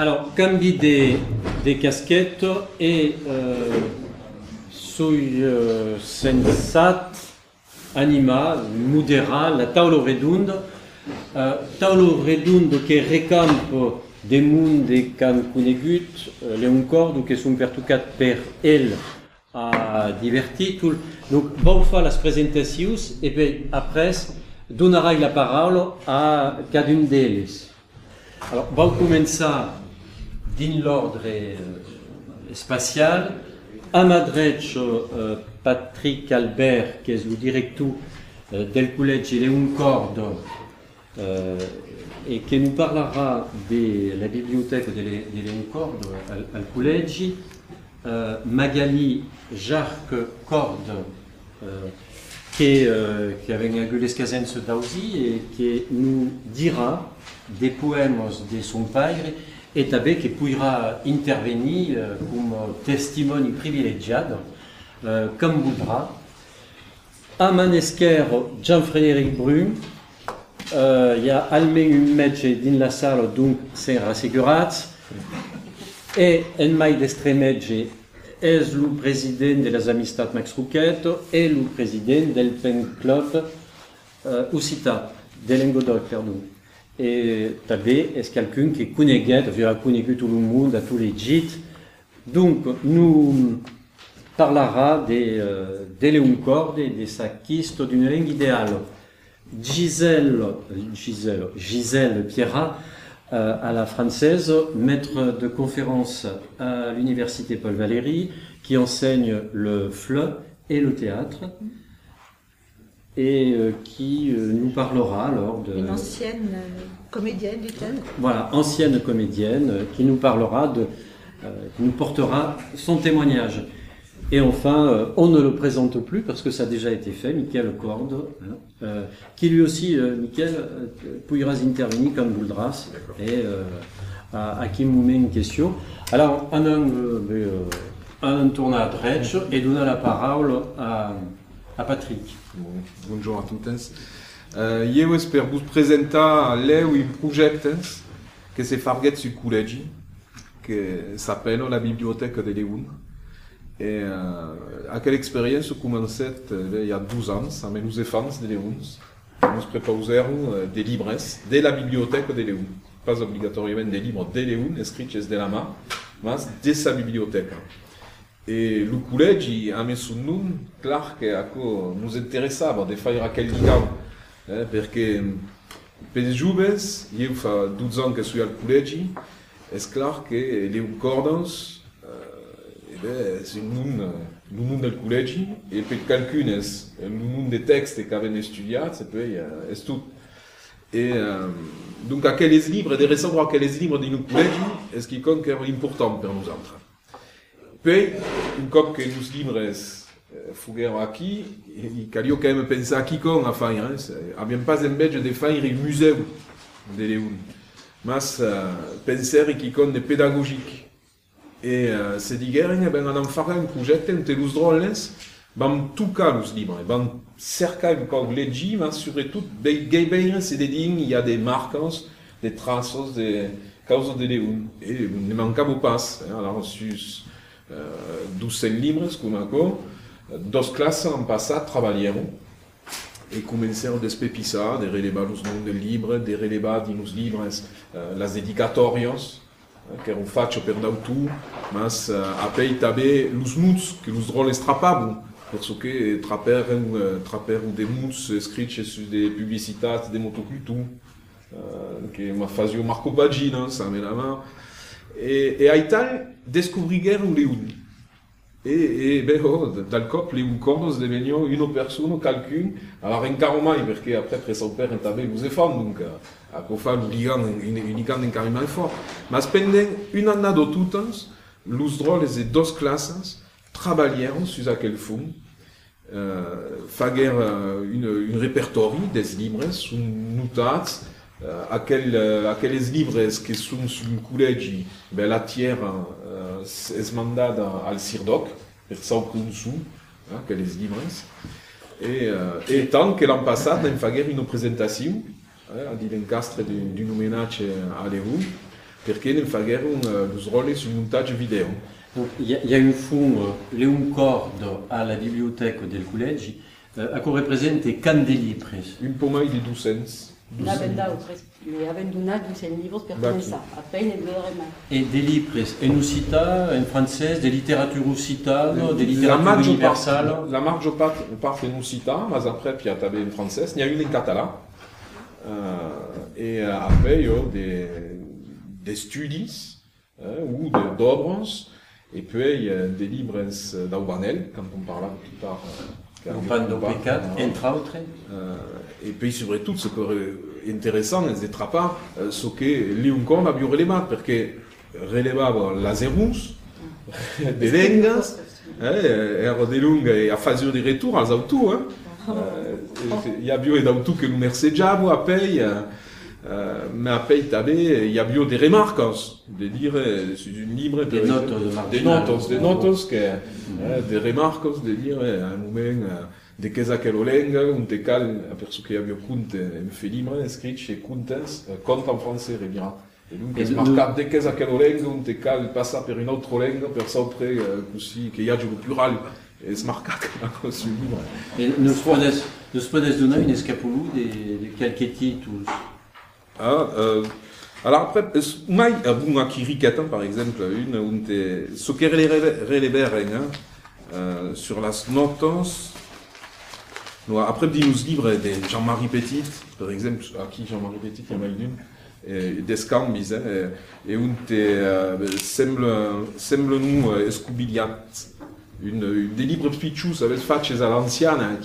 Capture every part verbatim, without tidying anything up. Alors, cambi dei, dei caschetto e eh, sui eh, sensat anima mudera la taulo redundo, eh, taulo redundo che recampo de munde can cunegut eh, le un cordu che sun pertucat per el a divertitul. Donc, vau fa las presentatius e poi apres donarai la parola a cadun d'elles. Alors, vau començar din l'ordre spatial, a Madrech Patrick Albert, qui est le directeur del collège et Léon Corde, et qui nous parlera de la bibliothèque de Léon Corde au collège, Magali Jarque Corde, qui avait une agulescazen ce dausi, et qui nous dira des poèmes de son père, et tabé qui pourra intervenir euh, comme testimoni privilegiado, euh, comme voudra. Amanesquer Jean-Frédéric Brun, il euh, y a almen un match dans la salle, donc c'est rassurant. Et en mai d'estremege est le président de les Amistades Max Rouquetto et le président del Pen Club euh, Usita, de Lengodoc, pardon. Et tabé est quelqu'un qui connaît, qui a connu tout le monde, à tous les gîtes. Donc, nous parlera des euh, de Léon Corde et des sacistes d'une langue idéale. Gisèle, Gisèle, Gisèle Pierrat, euh, à la française, maître de conférence à l'université Paul Valéry, qui enseigne le F L E et le théâtre. Et euh, qui euh, nous parlera alors de... Une ancienne euh, comédienne du thème. Voilà, ancienne comédienne euh, qui nous parlera de... Euh, qui nous portera son témoignage. Et enfin, euh, on ne le présente plus parce que ça a déjà été fait, Michael Corde, euh, qui lui aussi, euh, Michael, euh, Pouiraz intervenir comme Bouldras, et euh, à, à qui nous met une question. Alors, on a euh, un tournant à Dredge et donne la parole à... a Patrick. Bun, bonjour a totes. Uh, eu esper vos presenta leu i projectes que se farget su collegi, que s'appellent la bibliothèque de Léon. Et uh, aquella experience comencet uh, il y a douze ans, amb els enfants de Léon. Nous prepausèron uh, des libres de la bibliothèque de Léon. Pas obligatoriament des libres de Léon, escrits de la mà, mas de sa bibliothèque. Et le collège a mis sous nous, clair que nous intéressava de faire à quel niveau, eh, parce que pour les jeunes, il y a douze ans que je suis au collège, c'est clair que les cordances, euh, c'est le nom du collège, et pour quelqu'un, c'est le nom des textes qu'avaient étudiés, c'est euh, tout. Et euh, donc, à quels livres, de recevoir quels livres du collège, c'est quelque chose d'important pour nous autres. Puis, une fois que nos livres euh, fuguèrent ici, il fallait quand même penser à qui qu'on a fait. Hein? Il n'y a pas un badge de faire un musée de Léon, mais euh, penser à qui qu'on est pédagogique. Et euh, c'est dire, eh ben, on fera un projet, on te les drôles, dans tout cas nos livres, dans certains cas légis, mais surtout, c'est des lignes, il y a des marquants, des traces, des causes de Léon. Et il ne manque pas. Hein? Alors, sus, Euh, douze livres, comme encore, deux classes en passant travaillèrent et commencèrent à despépisser, à relever les noms des livres, à relever dans nos livres euh, les dédicatorias, euh, que l'on fait pendant tout, mais euh, après il y avait les mots que les drôles trapables, parce que trapaient euh, des mots écrits sur des publicités, des motocultures, euh, que m'a fait Marco Pagina, ça met la main. Et, et à Italie, découvrirent Léon. Et, et ben, oh, dans le couple, Léon Corde est devenu une personne, quelqu'un, alors un carrément, parce qu'après son père il avait les enfants, donc à quoi faire un carrément fort. Mais pendant une année de tout temps, les drôles et deux classes travaillèrent sur ce fond, euh, faisaient une, une répertoire des livres, sont notés. Euh, à quels euh, livres est-ce qu'ils sont sur le collège? Ben, la tiers euh, est mandate à le Cirdoc, pour ça qu'on sous, hein, quels livres. Et, euh, et tant que l'an passé, on a fait une présentation, hein, à l'encastre d'un hommage à Léon, perché non i ruoli sul montaggio video. Il y a un fondo, un cordo alla biblioteca del collegio a cui rappresenta candelibri. Un po' mai di duecento. Avendo una duecento libri per cominciare, appena due ore mai. E dei libri in uscita, in francese, di letteratura uscitata, di letteratura universale. La maggior parte in uscita, ma poi c'è anche in francese, ne ha una in catalano. E poi ho dei studi o delle opere e poi dei libri d'Aubanel, quando on parla più tardi. On parle d'O P quatre, entre autres. Et puis, surtout, ce qui est intéressant, c'est de ce que l'U N C O M a bien relevé, parce que relevava la zerus, des lengas, era de lunga e a fazer de retour aux autos. Il y a bien des autos que nous mercejamos, après, mais après, il y a bien des remarques, de dire, c'est une libre, des notes, des notes, des notes, des remarques, de dire, à un moment, de che sa che lo lenga, un tecal, perso che abbiamo conte in felimre, scricci e contes, conta in francese, mira. E dunque smarca de che sa che lo lenga, un tecal passa per un altro lenga, per sempre così, che iaggio plural, e smarca così libro. E nos podes, nos podes donar un escapolu de, de qualche titolo? Ah, euh, alors après, mai, bon, à Kirikatan, par exemple, une, un te, ce che releveren, hein, euh, sur las notas, après, il y a des livres de Jean-Marie Petit, par exemple, à qui Jean-Marie Petit, il y en a une, des Scambis, et une qui semble nous escubigliat, des livres pichous, ça veut dire chez l'ancienne,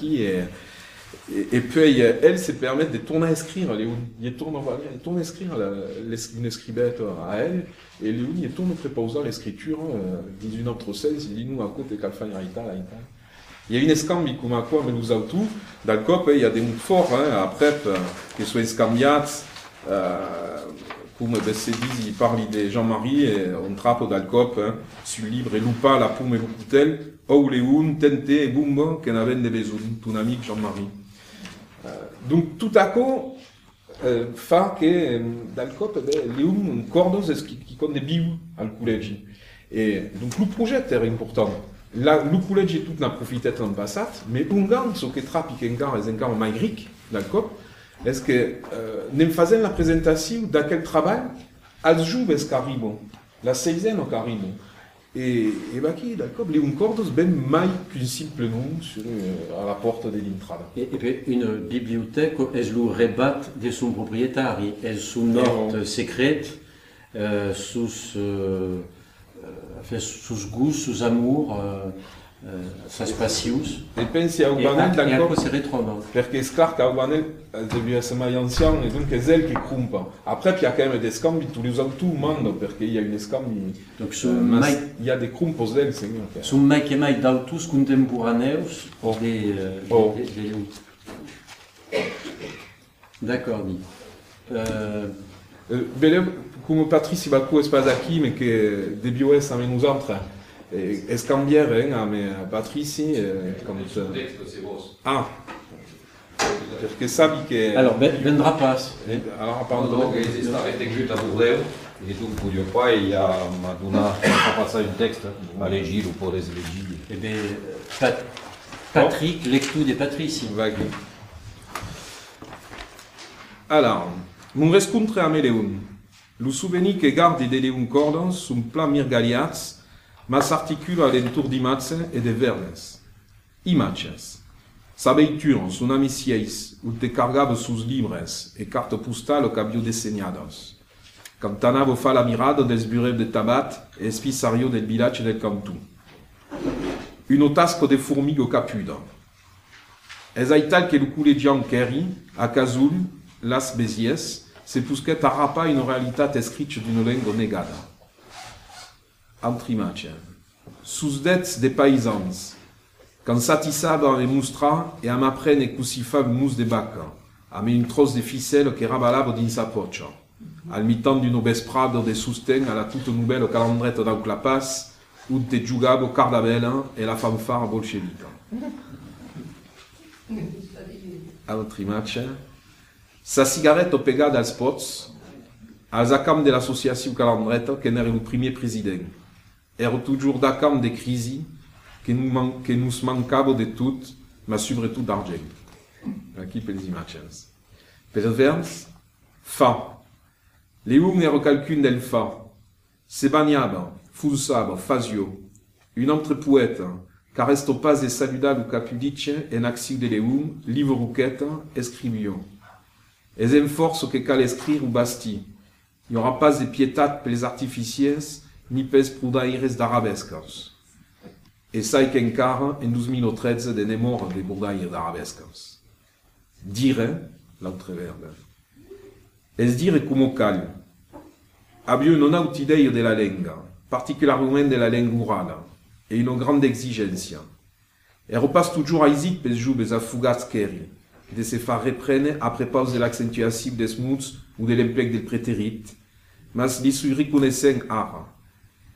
et puis elle se permet de tourner à écrire, elle tourne à écrire, une escribette à elle, et elle tourne à préposer l'écriture, dans une autre sens, il dit nous à côté qu'elle fait l'Italie. Il y a une escambi comme à quoi, mais nous avons tout. Dans le cop, il y a des mots forts, hein, après, que ce soit escambiats, euh, comme ben, c'est dit, il parle de Jean-Marie, et on trappe dans le cop, hein, sur le livre, et loupa, la pomme et le coutel, ou les un, tente, et boum, qu'en avait des besoins, ton ami Jean-Marie. Euh, donc, tout à coup, euh, fa que, dans le cop, ben, les un, cordos, est-ce qui compte des biou, à le collège. Et donc, le projet est important. La, le collège et tout n'a profité en passant, mais un gang, ce qui trappe un gang et un gang mal grec, d'accord, est-ce que euh, nous faisons la présentation dans quel travail, à ce jour, est-ce qu'arrivons, la seizaine au qu'arrivons, et, et bah qui, d'accord, les uncordos, ben, mal qu'un simple nom sur, euh, à la porte de l'entrada. Et, et puis, une bibliothèque, elle le rebat de son propriétaire, elle sous note secrète, euh, sous. Euh... Fait sous goûts, sous amour, euh, euh, ça se passe ius. Et pensi à Aubanel d'accord. Parce que c'est clair qu'Aubanel devient assez mal ancien et donc c'est elle qui crumpe. Après, il y a quand même des scambi tous les autres tout le monde parce qu'il y a une scambi. Donc ce mec, il y a des crumpos d'elle, c'est bien. Ce mec et mec d'autres contemporanéos des des des. D'accord, dit. Como Patrice Ibacu é pas aqui, mas que de B O S também nos entra. É cambiar, hein? Mas Patrice, quando ah, porque sabe que alors vendra pas. Alors pardon. Donc eles estavam executando o livro e tu podia pai e a Madonna passar um texto a legir ou podes legir. E bem Patrick, lectura de Patrice. Vague. Alors, mon rescontre a Meleun. Le souvenir que garde de Leon Cordon sont plats mirgaliats, mais s'articule à l'entour d'images et de verbes. Images. Sa veitura son amiciais, où te cargava sus livres et cartes postales que habio desenhadas. Cantanavo fa la mirada des bureaux de tabat et espisario del village del cantu. Une tasca de formigo capuda. Es aital que le collegian Kerry, a Cazul, las Béziers, se pusquet a rapa une realitate escrite d'une langue negada. Entre images. Susdets de paysans. Quand satissaban les moustra et amapren et cusifab mousse de baca, ame une trosse de ficelle que rabalab din sa pocha, almitant d'une obesprada de sousteng à la toute nouvelle calandrette d'Auclapas, ou de jugab au cardabelin et la fanfare bolchevique. Entre images. Sa cigarette pegada als pots, Azacam dell'associazione calandretta che ne era il primo presidente. Era toujours d'accordo de crisi che nous man mancava de tutto, ma soprattutto d'argento. Qui per le immagini. Per il verso, fa. Le un era calcun del fa. Se bagnava, fusava, fazio. Un altro poeta, che resto pas e saluda Luca Pudice en axio de leum, livro ruquetta, escrivio. E en force che cal escrire u basti. Il n'y aura pas de pietà per les artificies, ni pes prudaires d'arabescas. E sai che encara, en duemilatredici, de nemora de prudaires d'arabescas. Dire, l'altro verbo. Es dire come cal. Abbiamo non autre idea della lingua, particolarmente della lingua orale, e una grande exigenza. E repasse toujours a isit per jubes a fugaz keri, de se far reprene a prepos de l'accentuazione des moods ou de l'emplec del preterit, mas li sui riconescen ara.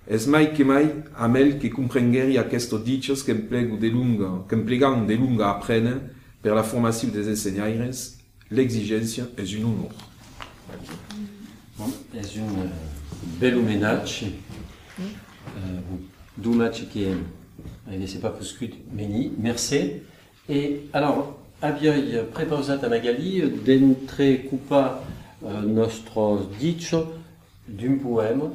Es mai che mai amel che comprengeri aquesto dices che emplegan de lunga, che emplegan de lunga aprene per la formazione des enseñaires, l'exigenza è un onor. Bon, è un bel omenatge. Doumatge che ne se pas cuscut meni, merci. E alors, abbiai preposata Magali d'entre cupa nostro dicio d'un poema,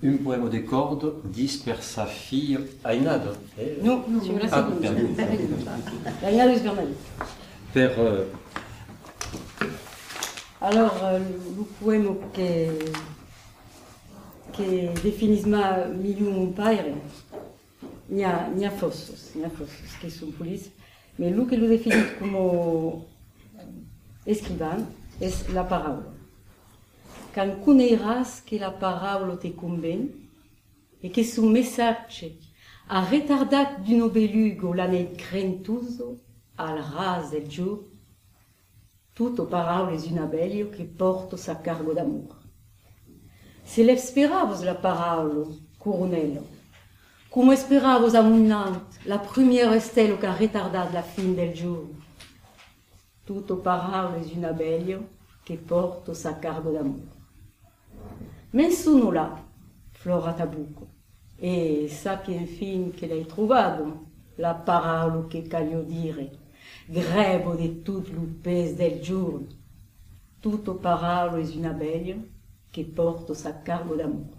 un poema de corde dispersa fille Ainada. No, si me la seconda. Ainada Isberman. Per alors, le poema che che definisma milium paire, nia nia fossos, nia fossos che sono polis, ma lo che lo definisce come escriban è la parola. Quand conoscerai che la parola ti conviene e che suo messaggio ha ritardato di un belugo l'anno crentoso al ras del giorno, tutto parola è un abelio che porta sa cargo d'amore. Se l'esperavos la parola, coronello, come esperavos amunant la prima stella che ha ritardato la fine del giorno, tutto parola è un abelio che porta sa cargo d'amore. Ma sono là, Flora Tabucco, e sappi infine che l'hai trovato, la parola che caglio dire, grebo di tutto il peso del giorno. Tutto parola è una bella che porta sa cargo d'amore.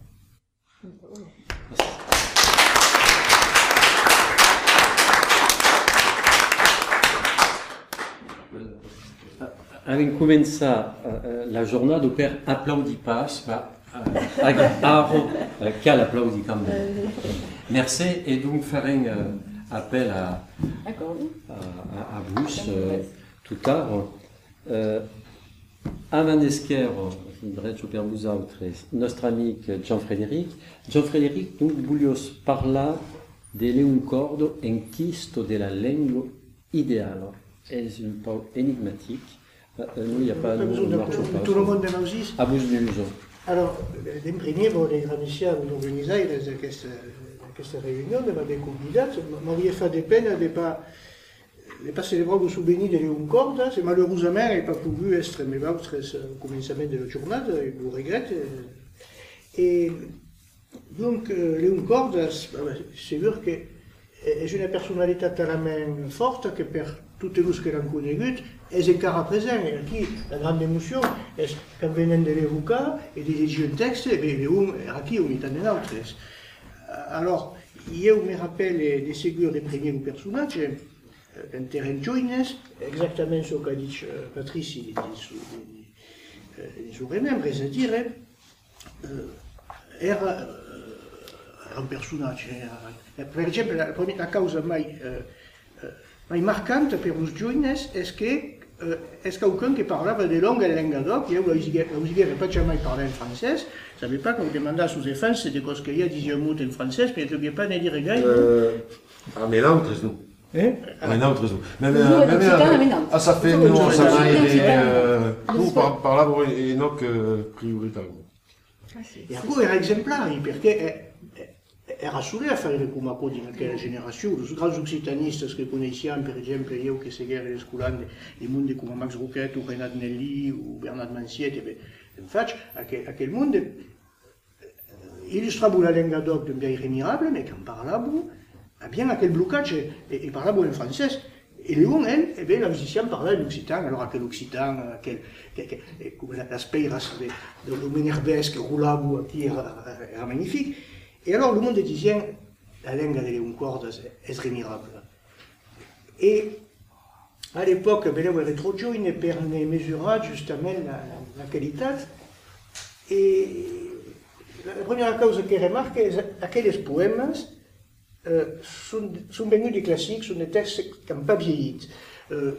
Avem cominciato la giornata per applaudipas, ma Agaro che l'applaudi quand même. Merci e donc farem appel à à vous tout tard. Amanesquer, diretto per vous autres, notre ami Jean-Frédéric. Jean-Frédéric, nous voulions parler de un cordo en quisto de la lingua idéale. C'est un peu énigmatique. Nous, il n'y a pas de mot. Tout le monde de l'angis. À vous de l'uso. Alors, en premier, les graniciens nous organisaient cette réunion, nous m'avaient convidat, m'avait fait des peines de ne pas célébrer le souvenir de l'un corde, c'est malheureusement, je n'ai pas pu être mes autres au commencement de la journée, je le regrette. Et donc, l'un corde, c'est sûr que c'est une personnalité tellement forte que pour toutes les choses que l'on connaît, c'est encore présent. Ici, la grande émotion, c'est quand venant de l'évoquer et de lire un texte, et bien, ici, on est en un autre. Alors, je me rappelle de Ségur des premiers personnages, un terrain joines, exactement ce qu'a dit Patrice, il était sous remembre, c'est-à-dire, un personnage. Par exemple, la cause mai marcante per les jeunes, c'est que est-ce quelqu'un qui parlait de langue et de langue d'oc, et on ne savait pas jamais parler en français, on ne savait pas qu'on demandait à ses enfants, c'est des choses qu'il disait un mot en français, mais il ne devait pas en dire rien. Mais là, entre nous. Mais là, entre nous. Mais là, ça fait nous, on s'en va et nous, par là, on a prioritaire. Et à coup, il est exemplaire, parce que era soler a fare le Cumaco di quella generazione, i grandi occitanisti che conosciamo, per esempio io che seguivo le scuole, il mondo come Max Rouquet, o Renat Nelly, o Bernard Manciette, faci, aquel, aquel mund de... Ilustra-vă la lingua doc de un mirabile, mec, în paralabru, abia aquel blocaj, e, e paralabru în francez, et le un, elle, eh bien, la musicienne parlait l'occitan, alors à quel occitan, à quel, comme la, las peiras de, de l'Omenervesque, Roulabou, qui era magnifique. Et alors le monde disait, la langue de Léon Cordes est admirable. Et à l'époque, Bellevue et Trojo, il ne permet mesurer justement la, la, la qualité. Et la, la première cause qui remarque, c'est à quels poèmes Euh, sont, sont venus des classiques, sont des textes qui n'ont pas vieilli. Euh,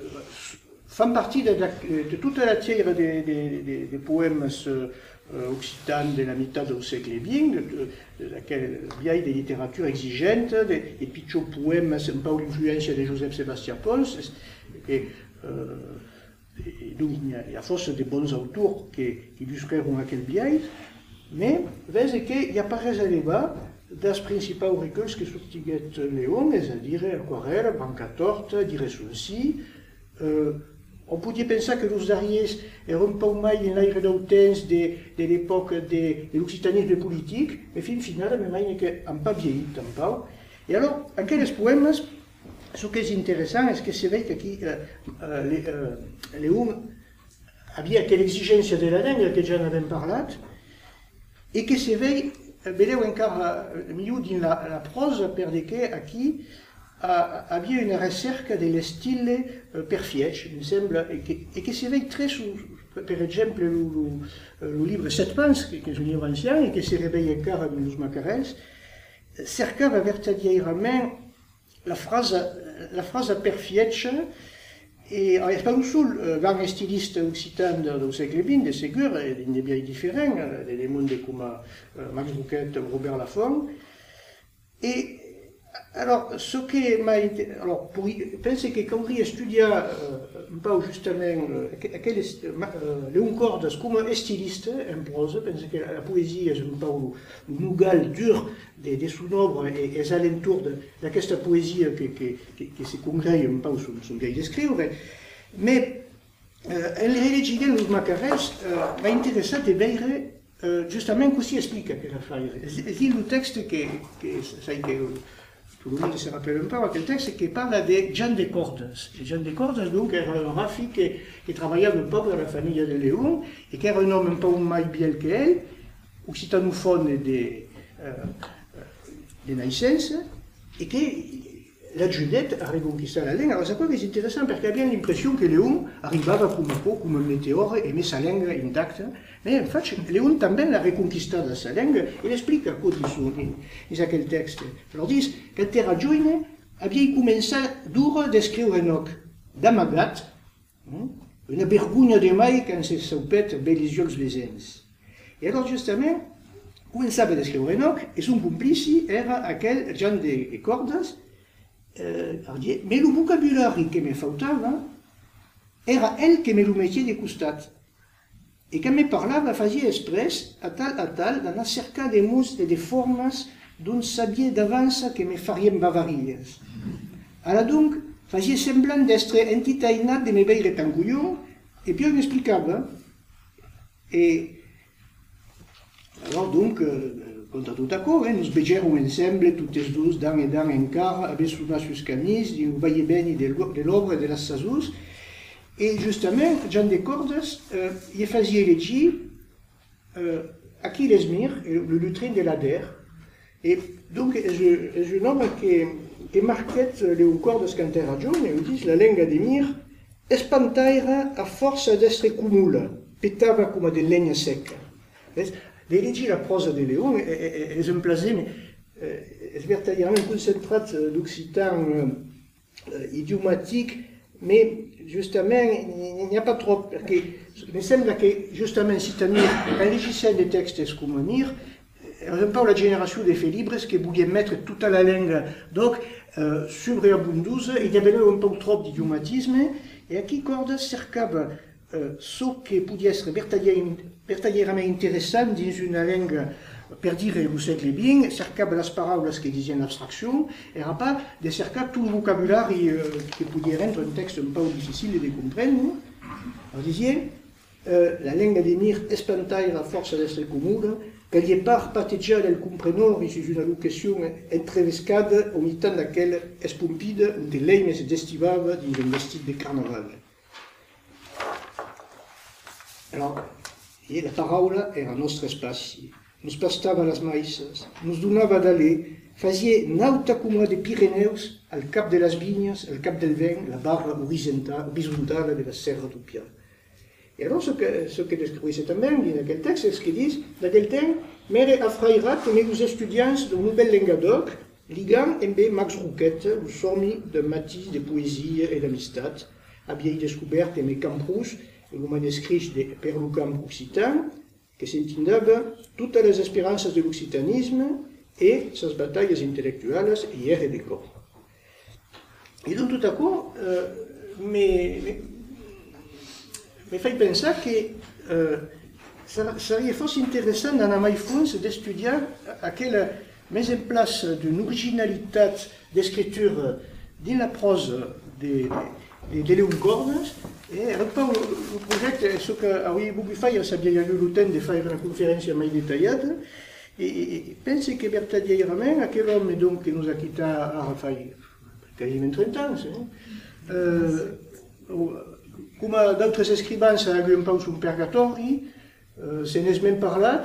font partie de, la, de toute la tière des, des, des, des poèmes euh, occitans de la mitad du siècle et bien, de, de laquelle vieille des littératures exigentes, des, des petits poèmes sans pas l'influence de Joseph Sébastien Pons. Et, euh, et donc il y, a, il y a force des bons auteurs qui, qui illustreront laquelle vieille, mais veillez qu'il n'y a pas raison de débat. Das principal recurs que subtiguet Léon, c'est-à-dire l'aquarelle, Bancatorte, dire ceci. Euh, on pouvait penser que les Ariès étaient un peu mal dans l'air d'autance de, de l'époque de, de l'occitanisme politique, mais fin final, je pense qu'ils n'ont pas vieilli tant. Et alors, en quels poèmes, ce qui est intéressant, c'est que c'est vrai que euh, euh, Léon avait quelle exigence de la langue, que j'en avais parlé, et que c'est vrai. Vedeu encara mieux dans la, la prose perché a qui avait une recherche del stile perfieche, mi sembla, et que se vede très sous, par exemple, le livre Sept Pans, qui est un livre ancien, et que se réveille encara dans les Macarens, cercava vertadierament la phrase, la phrase perfieche, et alors, il n'y a pas un seul grand styliste occitan du siècle vingt, de Ségur, il est bien différent, des mondes comme Max Rouquette ou Robert Laffont. Et alors, ce que m'a été. Alors, je pense que quand on étudie un peu justement Léon Cordes comme styliste en prose, je pense que la poésie est un peu le nougal dur des sous-nombres et des alentours de cette poésie qui se congrègue un peu sur le vieil d'écrire. Mais en l'élégiant Louis Macarès, m'a intéressé de voir. Justement, così explica che l'affaire. Il le texte che, sai che tout le monde se rappelle un peu, quel texte qui parle de Jean de Cordes. Et Jean de Cordes, donc, era un Rafi qui, qui travaillait un peu dans la famille de Léon, et qui era un homme un peu moins bien que elle, occitanophone de, euh, de naissance, et qui la Giuliette a reconquisté la langue. Alors ça peut être intéressant parce qu'il y a bien l'impression que Léon arrivava comme un peu, comme un météore et met sa langue intacte. Mais en fait, Léon también l'a reconquisté dans sa langue et l'explique à cause de son, dans quel texte. Alors disent que Terra Giuliette avait commencé dur d'écrire un hoc d'amagat, une vergogne de mai quand se saupette belles les yeux les. Et alors justement, commençava d'écrire un hoc et son complice era aquel Jean de Cordes. Euh, mais le vocabulaire qui me faltava era elle qui me le mettait de costat. Et quand me parlava, faisait express, à tal à tal, dans la cerca des mots et des formes dont sabia d'avance que me farien bavaries. Alors donc, faisait semblant d'être entitainat de mes veilles rectangulaires, et puis elle m'explicava. Et alors donc, euh, contra tout accord, eh, nous bégerons ensemble, toutes les deux, dans et dans encar, avec sous la suscamise, du vaillebeni de l'œuvre de la Sazus. Et justement, Jean de Cordes, euh, il faisait l'éloge euh, à qui les mire, le lutrin de la terre. Et donc, c'est une œuvre qui, qui marquait Léon Cordes quand era jeune, et ils disent la langue des mires, espantaira à force d'être cumula, pétava comme des lignes secs. D'élégir la prose de Léon est un plaisir, mais est vertigineusement concentré d'occitan idiomatique, mais justement, il n'y a pas trop, parce que il me semble que justement, si tu as légissé des textes comme Mir, c'est un peu la génération des faits libres qui voulait mettre toute la langue, donc, surabonduse, il y avait un peu trop d'idiomatisme, et à qui Cordes cercava ce qui pouvait être vertigineusement particulièrement intéressant dans une langue, pour dire le siècle bien, cercava les paroles qui disaient l'abstraction, et pas de cercava tout le vocabulaire qui pouvait rendre un texte un peu difficile de comprendre. On disait, eh, la lingua di mir espantai la forza d'essere comune, che gli par pateggiare il comprenore su una locuzione entrevescata ogni tanto che è spompida un lei mi si gestivava di un vestito di carnevale. Allora, la parola era il nostro spazio, nos pastava las maïsses, nos donava d'aller, faisait nauta come de Pirineus al cap de las vignes, al cap del vin, la barra horizontale de la serra d'Upia. Et alors ce que, ce que descrivissait também dans quel texte, c'est ce qu'ils disent, dans quel temps, mère afrairat comme nous étudiants de nouvelle lingua d'oc, ligant en Max Rouquette, ou sormi de Matisse de poésie et d'amistad, habillé descouverte et mes Camprous, et le manuscrit de Perlucam Occitan, que s'entendava toutes les espérances de l'occitanisme et ses batailles intellectuelles hier et de corps. Et donc tout à coup, euh, mais, mais, me fait penser que euh, ça serait fort intéressant dans la MyFrance d'étudier à quelle mise en place d'une originalité d'écriture dans la prose des de, de, de Léon Gordes. Et repas le projet, ce qu'a eu beaucoup fait, ça a bien eu le temps de faire une conférence plus détaillée. Et je pense que Bertadier Ramin, quel homme donc qui nous a quitté à Rafaï, quasiment trente ans, comme d'autres écrivains, ça a eu un peu un purgatori, c'est n'est même parlé,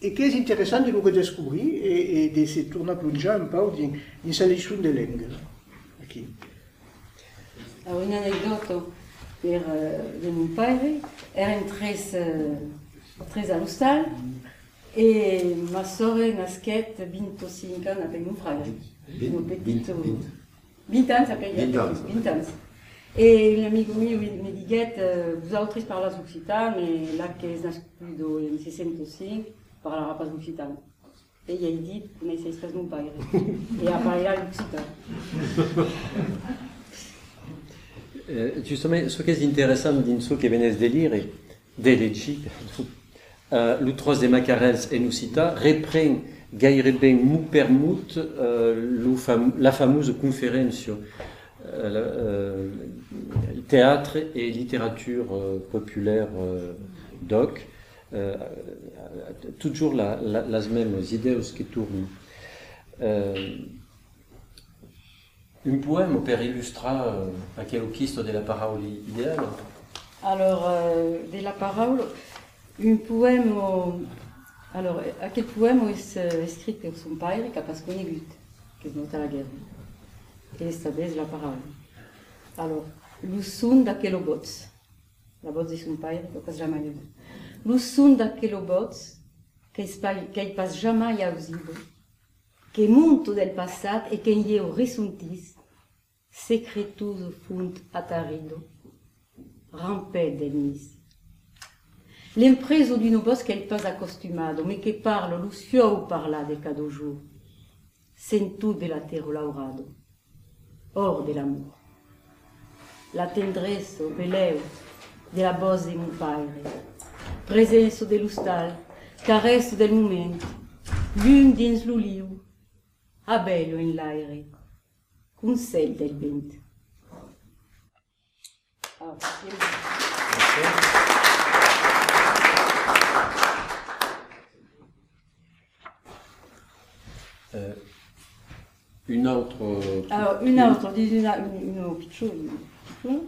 et qui est intéressant de le redécouvrir et de se tourner plongé un peu dans sa leçon de langue. Un'aneddoto per uh, de mio padre, erano tre, uh, tre all'ospedale e mia sorella nascette venticinque anni per mio fratello, un piccolo, venti anni per venti anni. E un amico mio mi diceva, voi altri parlate l'occitano, ma la che è nascuto nel sessantacinque parlerà pas l'occitano. E gli hai detto, conosci il mio padre, e parlerà l'occitano. Justamente, ce qui est intéressant dans ce qui vient de lire, de lire, euh, le tros de Macarens et nous cita, reprend, gaire ben mou per mout, euh, fam, la fameuse conférence, euh, la, euh, théâtre et littérature euh, populaire euh, doc, euh, toujours la, la, las mêmes idées qui tournent. Euh, Un poème per illustrar euh, aquel quisto de la parole idéale. Alors, euh, de la parole, un poème. Euh, alors, aquel poème est euh, écrit par son père qui a pas connu, qui est mort à la guerre. Et ça baisse la parole. Alors, le son d'aquel bots, la bots de son père qui passe jamais. Le son d'aquel bots qui passe jamais à ouzido. Que muito del passat e quem eu ressentis, secretuso funt atarido, rampé del nis. L'impreso d'une voz qu'elle pas accostumado, mais que parle lo suo parla de cada jour, sentu de la terra laurado, hors de l'amour. La tendresse au beleu de la voz de mon padre, presenso de l'ustal, caresso del momento, lume dins lo liu, a bello in l'aire, conseil del vent. Oh, euh, une autre... Alors, une autre, une, une, une, une petite chose, une,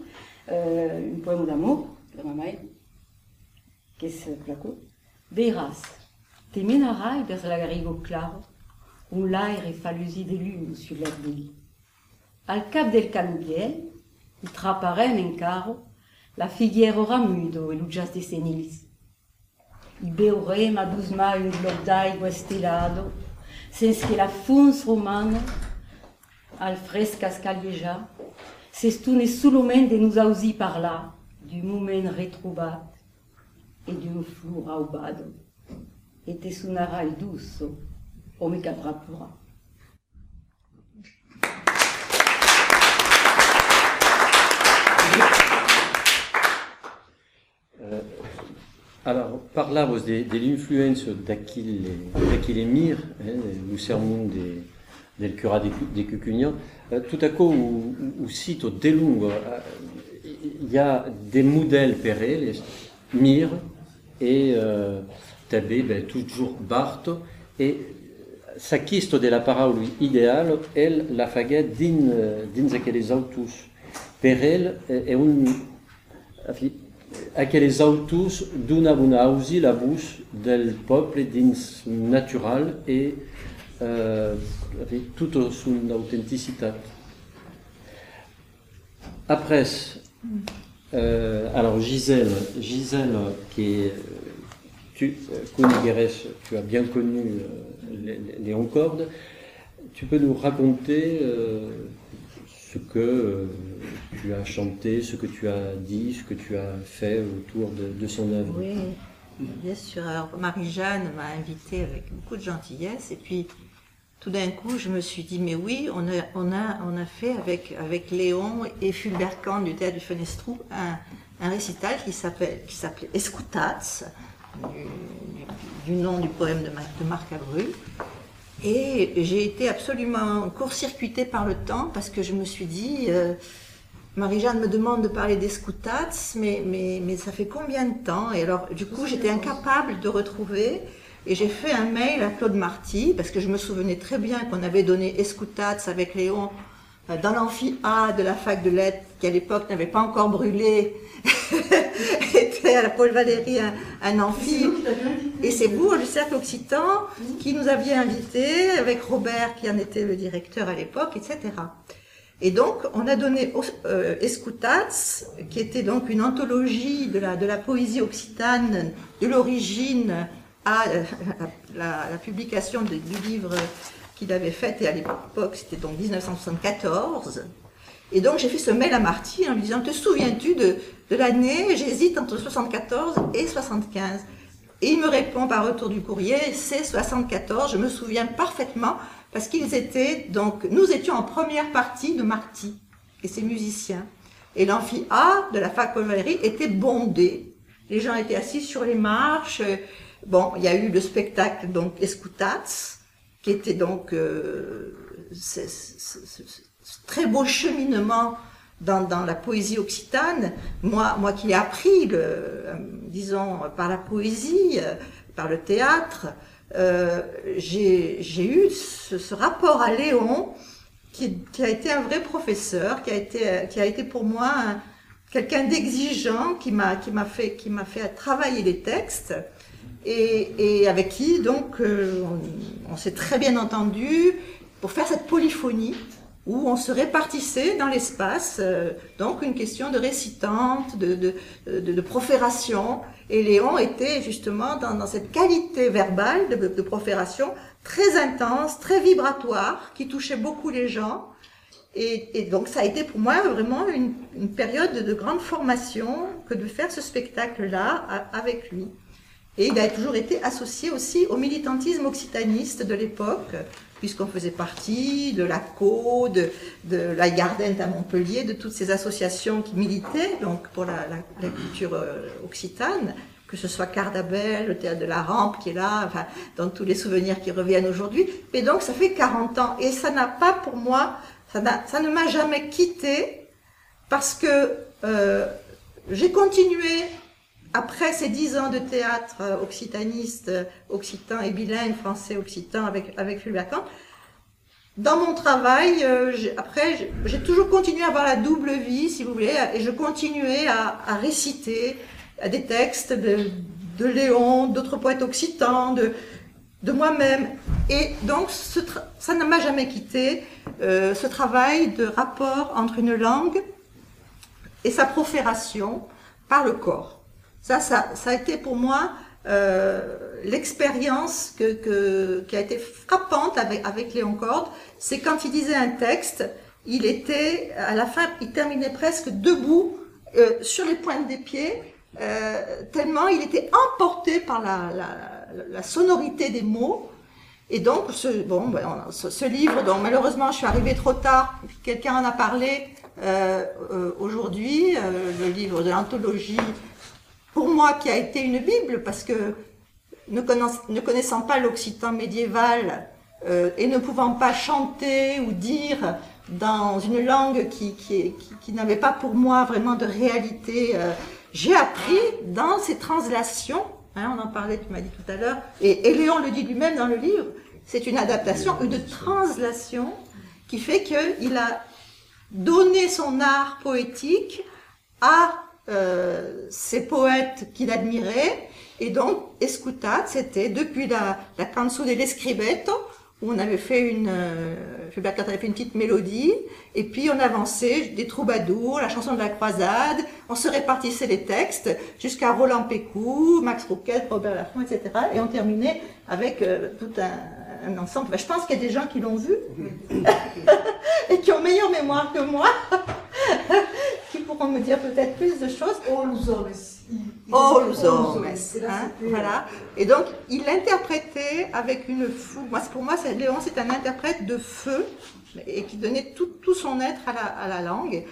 euh, un poème d'amour, de ma mère, qui est placo. Verás, te menarai vers l'agrigo claro, où l'air est falusi de lune sur l'air de lit. Al cap del Canubiel, il trapparaît en carro, la figuière ramudo et l'ujas de senils. Il beurem a douze mai un globe d'aigua estelado, sens que la fons romana, al frescas calieja, s'estune solamente de nous ausi par là, du moment retrobat, et d'un flou raubado, et te sonara il douce, o me capra pura. Euh, alors, parlavos de, de l'influence d'Aquile Mir, hein, le sermon de, del cura de, de Cucugnan, euh, tout à coup, ou cito de lungo, il y a des modèles perels, Mir et euh, tabé, ben, toujours Barthes, et sa quiste de la parole idéale, elle la faga din din aquelles autos. Perel est un aquelles autos d'una bunausi la bouche del peuple din natural et euh, toute son authenticité. Après, euh, alors Gisèle, Gisèle qui est, tu, Kounigeres, tu as bien connu euh, Léon Cordes, tu peux nous raconter euh, ce que euh, tu as chanté, ce que tu as dit, ce que tu as fait autour de, de son œuvre. Oui, bien sûr. Alors Marie-Jeanne m'a invitée avec beaucoup de gentillesse et puis tout d'un coup je me suis dit mais oui, on a, on a, on a fait avec, avec Léon et Fulbert Kahn du Théâtre du Fenestrou un, un récital qui s'appelle qui s'appelait Escutats, Du, du nom du poème de, de Marc Avril, et j'ai été absolument court-circuitée par le temps parce que je me suis dit euh, Marie-Jeanne me demande de parler d'Escutats, mais, mais, mais ça fait combien de temps? Et alors du coup j'étais incapable de retrouver et j'ai fait un mail à Claude Marty parce que je me souvenais très bien qu'on avait donné Escutats avec Léon dans l'amphi A de la fac de lettres qui à l'époque n'avait pas encore brûlé, était à la Paul Valéry un, un amphi, et c'est vous, le Cercle Occitan, qui nous aviez invités, avec Robert qui en était le directeur à l'époque, et cetera. Et donc on a donné euh, Escutats, qui était donc une anthologie de la, de la poésie occitane, de l'origine à euh, la, la, la publication de, du livre qu'il avait fait, et à l'époque c'était donc mille neuf cent soixante-quatorze, et donc j'ai fait ce mail à Marty en lui disant te souviens-tu de, de l'année, j'hésite entre soixante-quatorze et soixante-quinze, et il me répond par retour du courrier c'est soixante-quatorze, je me souviens parfaitement parce qu'ils étaient donc, nous étions en première partie de Marty et ses musiciens, et l'amphi A de la fac Paul Valéry était bondé, les gens étaient assis sur les marches. Bon, il y a eu le spectacle donc Escutats qui était donc euh, ce, ce, ce, ce très beau cheminement dans, dans la poésie occitane. Moi, moi qui ai appris, le, euh, disons, par la poésie, euh, par le théâtre, euh, j'ai eu ce, ce rapport à Léon qui, qui a été un vrai professeur, qui a été, qui a été pour moi quelqu'un d'exigeant, qui m'a fait, qui m'a fait travailler les textes. Et, et avec qui, donc, euh, on, on s'est très bien entendu pour faire cette polyphonie où on se répartissait dans l'espace, euh, donc une question de récitante, de, de, de, de profération. Et Léon était justement dans, dans cette qualité verbale de, de, de profération très intense, très vibratoire, qui touchait beaucoup les gens. Et, et donc ça a été pour moi vraiment une, une période de grande formation que de faire ce spectacle-là avec lui. Et il a toujours été associé aussi au militantisme occitaniste de l'époque, puisqu'on faisait partie de l'A C O, de, de la Gardente à Montpellier, de toutes ces associations qui militaient donc pour la, la, la culture occitane, que ce soit Cardabel, le théâtre de la Rampe qui est là, enfin, dans tous les souvenirs qui reviennent aujourd'hui. Mais donc ça fait quarante ans, et ça n'a pas pour moi, ça, ça ne m'a jamais quitté, parce que euh, j'ai continué. Après ces dix ans de théâtre occitaniste, occitan et bilingue, français-occitan avec, avec Fulbert Kahn, dans mon travail, euh, après, j'ai toujours continué à avoir la double vie, si vous voulez, et je continuais à, à réciter des textes de, de Léon, d'autres poètes occitans, de, de moi-même. Et donc, ce ça ne m'a jamais quitté, euh, ce travail de rapport entre une langue et sa profération par le corps. Ça, ça, ça a été pour moi euh, l'expérience que, que, qui a été frappante avec, avec Léon Cordes. C'est quand il disait un texte, il était, à la fin, il terminait presque debout, euh, sur les pointes des pieds, euh, tellement il était emporté par la, la, la sonorité des mots. Et donc, ce, bon, ce, ce livre, dont malheureusement je suis arrivée trop tard, quelqu'un en a parlé euh, euh, aujourd'hui, euh, le livre de l'anthologie, pour moi qui a été une bible, parce que ne connaissant, ne connaissant pas l'occitan médiéval euh, et ne pouvant pas chanter ou dire dans une langue qui, qui, qui, qui n'avait pas pour moi vraiment de réalité. Euh, j'ai appris dans ces translations, hein, on en parlait, tu m'as dit tout à l'heure, et, et Léon le dit lui-même dans le livre, c'est une adaptation, une translation qui fait qu'il a donné son art poétique à euh, ces poètes qu'il admirait. Et donc, Escutat, c'était depuis la, la Canzone dell'Escribeto, où on avait fait une, euh, Feu Blackheart avait fait une petite mélodie, et puis on avançait des troubadours, la chanson de la croisade, on se répartissait les textes, jusqu'à Roland Pécou, Max Rouquette, Robert Laffont, et cetera. Et on terminait avec euh, tout un, un ensemble. Ben, je pense qu'il y a des gens qui l'ont vu, et qui ont meilleure mémoire que moi, qui pourront me dire peut-être plus de choses. On nous en All's Hommes, hein, voilà. Et donc, il l'interprétait avec une foule. Moi, pour moi, Léon, c'est un interprète de feu et qui donnait tout, tout son être à la, à la langue.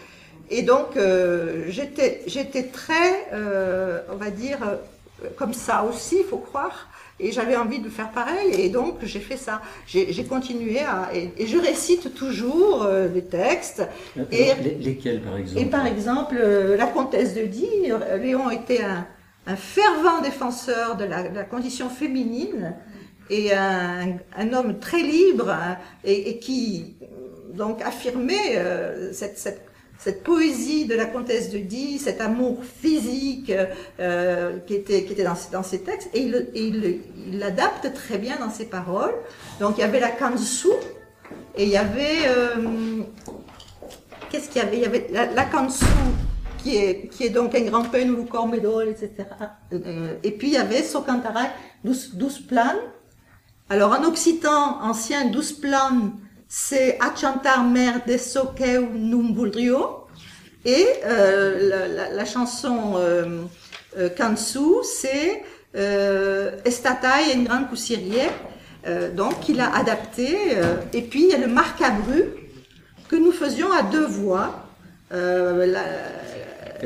Et donc, euh, j'étais, j'étais très, euh, on va dire, euh, comme ça aussi, il faut croire. Et j'avais envie de faire pareil, et donc j'ai fait ça. J'ai continué à... Et, et je récite toujours euh, les textes. Et, les, lesquels, par exemple? Et par exemple, euh, la comtesse de Die, Léon était un, un fervent défenseur de la, de la condition féminine, et un, un homme très libre, hein, et, et qui donc affirmait euh, cette... cette cette poésie de la comtesse de Die, cet amour physique euh, qui était, qui était dans, dans ses textes, et il l'adapte très bien dans ses paroles. Donc il y avait la Kansu, et il y avait... Euh, Qu'est-ce qu'il y avait? Il y avait la, la Kansu, qui est, qui est donc un grand peine ou cormedol, et cetera. Et puis il y avait Socantarac, douze planes. Alors en occitan ancien, douze planes, c'est à chantar mer de soqueu numbuldrio, et euh, la, la, la chanson euh, euh, Kansu, c'est euh, Estatai en grande cousirier, euh, donc qu'il a adapté. Euh, et puis il y a le marcabru que nous faisions à deux voix. Euh, la,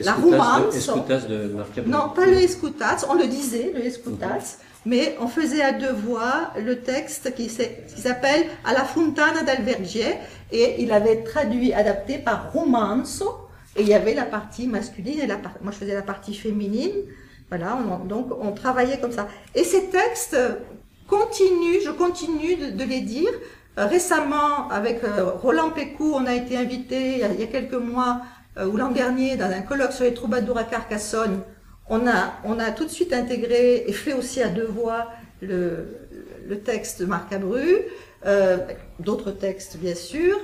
la roumane. Escutas de marcabru. Non, pas le escutas, on le disait, le escutas. Mm-hmm. Mais on faisait à deux voix le texte qui s'appelle « À la Fontana d'Alvergier » et il avait traduit, adapté par « Romanzo » et il y avait la partie masculine et la partie, moi je faisais la partie féminine, voilà, on, donc on travaillait comme ça. Et ces textes continuent, je continue de, de les dire. Récemment, avec Roland Pécou, on a été invité il y a, il y a quelques mois, ou l'an dernier, dans un colloque sur les troubadours à Carcassonne. On a, on a tout de suite intégré et fait aussi à deux voix le, le texte de Marcabru, euh, d'autres textes bien sûr.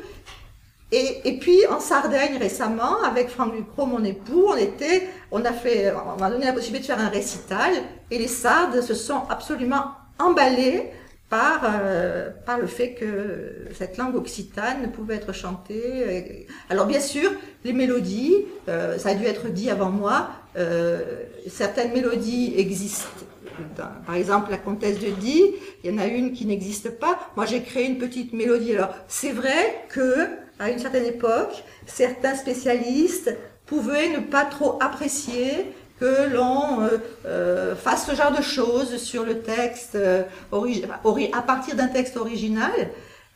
Et, et puis en Sardaigne récemment, avec Franck Lucro, mon époux, on, était, on, a fait, on m'a donné la possibilité de faire un récital et les Sardes se sont absolument emballés par, euh, par le fait que cette langue occitane pouvait être chantée. Alors bien sûr, les mélodies, euh, ça a dû être dit avant moi, euh, certaines mélodies existent. Par exemple, la comtesse de Die, il y en a une qui n'existe pas. Moi, j'ai créé une petite mélodie. Alors, c'est vrai que, à une certaine époque, certains spécialistes pouvaient ne pas trop apprécier que l'on euh, euh, fasse ce genre de choses sur le texte euh, à partir d'un texte original.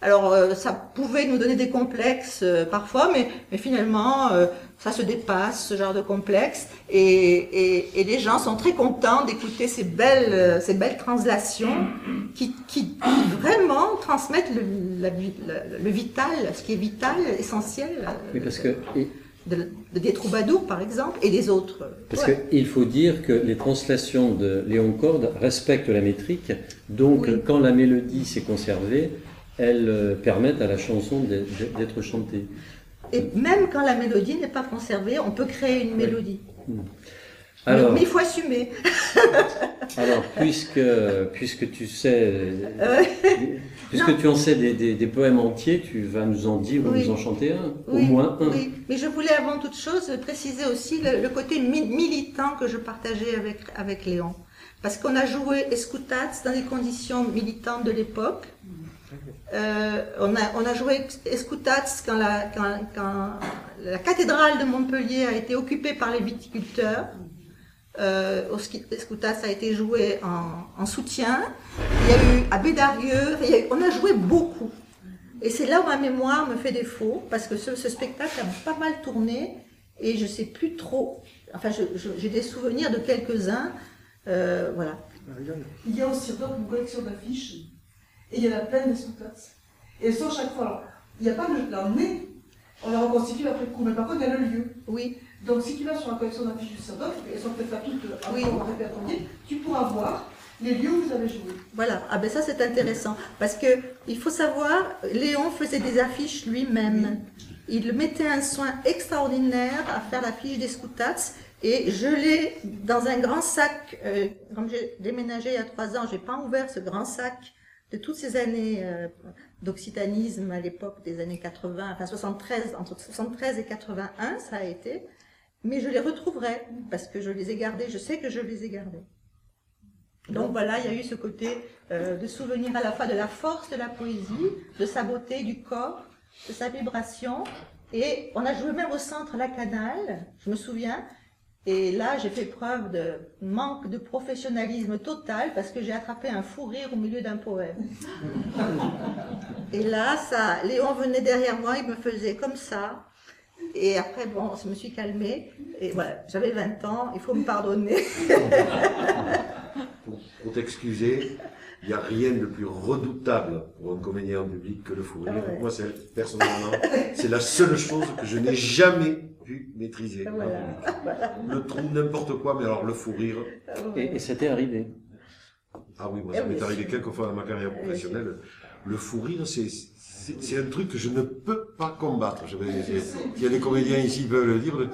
Alors, euh, ça pouvait nous donner des complexes euh, parfois, mais, mais finalement, euh, ça se dépasse, ce genre de complexe. Et, et, et les gens sont très contents d'écouter ces belles, euh, ces belles translations qui, qui, qui vraiment transmettent le, la, le, le vital, ce qui est vital, essentiel. Oui, parce que... De, des troubadours, par exemple, et des autres. Parce ouais. qu'il faut dire que les translations de Léon Cordes respectent la métrique, donc oui. Quand la mélodie s'est conservée, elles permettent à la chanson d'être chantée. Et même quand la mélodie n'est pas conservée, on peut créer une mélodie. Oui. Alors, mais il faut assumer. Alors, puisque, puisque tu sais, euh, puisque non. tu en sais des, des, des poèmes entiers, tu vas nous en dire ou oui. nous en chanter un, oui. au moins un. Oui, mais je voulais avant toute chose préciser aussi le, le côté mi militant que je partageais avec, avec Léon. Parce qu'on a joué Escutats dans les conditions militantes de l'époque. Euh, on, a, on a joué Escutats quand la, quand, quand la cathédrale de Montpellier a été occupée par les viticulteurs. Euh, Escutas a été joué en, en soutien. Il y a eu à Bédarieux, il y a eu, on a joué beaucoup. Et c'est là où ma mémoire me fait défaut, parce que ce, ce spectacle a pas mal tourné, et je sais plus trop, enfin j'ai des souvenirs de quelques-uns, euh, voilà. Il y a aussi une collection d'affiches, et il y en a plein de sous-tasses. Et elles sont chaque fois, alors, il n'y a pas de l'année, on la reconstitue après le coup, mais par contre il y a le lieu. Oui. Donc si tu vas sur la collection d'affiches du Cerdoc, elles sont peut-être pas toutes oui. répertoriées, tu pourras voir les lieux où vous avez joué. Voilà, ah ben ça c'est intéressant, parce que il faut savoir, Léon faisait des affiches lui-même. Il mettait un soin extraordinaire à faire l'affiche des Scoutats, et je l'ai dans un grand sac, euh, comme j'ai déménagé il y a trois ans, j'ai pas ouvert ce grand sac de toutes ces années euh, d'occitanisme à l'époque des années quatre-vingts, enfin soixante-treize, entre soixante-treize et quatre-vingt-un ça a été, mais je les retrouverai, parce que je les ai gardés, je sais que je les ai gardés. Donc voilà, il y a eu ce côté euh, de souvenir à la fois de la force de la poésie, de sa beauté, du corps, de sa vibration. Et on a joué même au centre La Canale, je me souviens. Et là, j'ai fait preuve de manque de professionnalisme total parce que j'ai attrapé un fou rire au milieu d'un poème. Et là, ça, Léon venait derrière moi, il me faisait comme ça. Et après, bon, je me suis calmée. Et voilà, j'avais vingt ans, il faut me pardonner. Pour t'excuser, il n'y a rien de plus redoutable pour un comédien en public que le fou rire. Ah ouais. Moi, personnellement, c'est la seule chose que je n'ai jamais pu maîtriser. Voilà. Voilà. Le trou, n'importe quoi, mais alors le fou rire. Et, et c'était arrivé. Ah oui, moi, ça m'est arrivé quelques fois dans ma carrière professionnelle. Le fou rire, c'est... C'est un truc que je ne peux pas combattre. Je vais, il y a des comédiens ici qui peuvent le dire.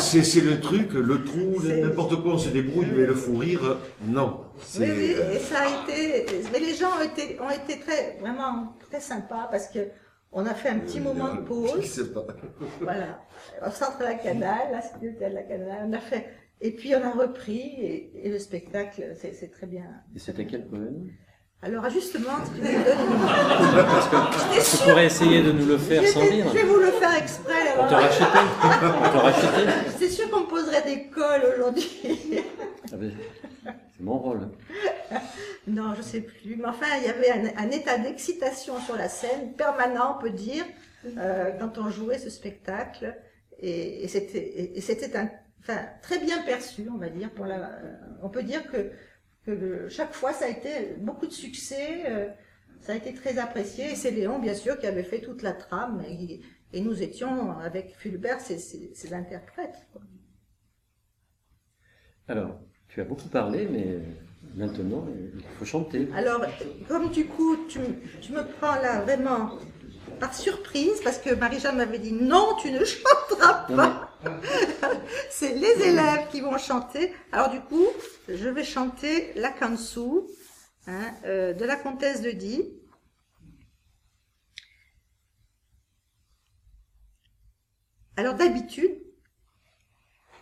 C'est le truc, le trou, n'importe quoi, on se débrouille, mais le fou rire, non. Mais oui, et ça a été. Mais les gens ont été, ont été très, vraiment très sympas parce que on a fait un petit euh, moment de pause. Je sais pas. Voilà, au centre de la Canale, là c'était l'hôtel de la Canale, on a fait, et puis on a repris et, et le spectacle, c'est très bien. Et c'était quel poème? Alors justement, tu me donnes... parce que, parce tu pourrais essayer de nous le faire sans rire. Je vais vous le faire exprès. Alors. On te rachetait. C'est sûr qu'on me poserait des cols aujourd'hui. Ah, c'est mon rôle. Non, je ne sais plus. Mais enfin, il y avait un, un état d'excitation sur la scène, permanent, on peut dire, euh, quand on jouait ce spectacle. Et, et c'était et, et un, enfin, très bien perçu, on va dire. Pour la, euh, on peut dire que... Le, chaque fois, ça a été beaucoup de succès, euh, ça a été très apprécié. Et c'est Léon, bien sûr, qui avait fait toute la trame. Et, et nous étions, avec Fulbert, c'est l'interprète. Alors, tu as beaucoup parlé, mais maintenant, il faut chanter. Alors, comme du coup, tu, tu me prends là vraiment par surprise, parce que Marie-Jeanne m'avait dit « Non, tu ne chanteras pas !» C'est les élèves qui vont chanter. Alors du coup, je vais chanter la Kansu hein, euh, de la comtesse de Die. Alors d'habitude,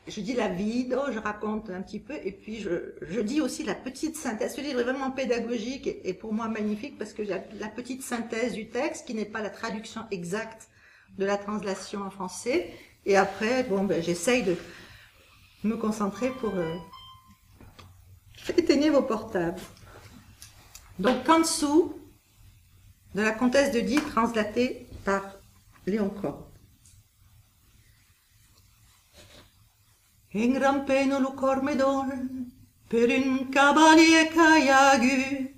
je dis la vide, je raconte un petit peu, et puis je, je dis aussi la petite synthèse. Ce livre est vraiment pédagogique et, et pour moi magnifique parce que j'ai la petite synthèse du texte qui n'est pas la traduction exacte de la translation en français. Et après, bon, ben, j'essaye de me concentrer pour euh, éteigner vos portables. Donc, Kansu, de la comtesse de Die, translatée par Léon Korb. Ingrampeno lu cormedon per un cavalier caiagut,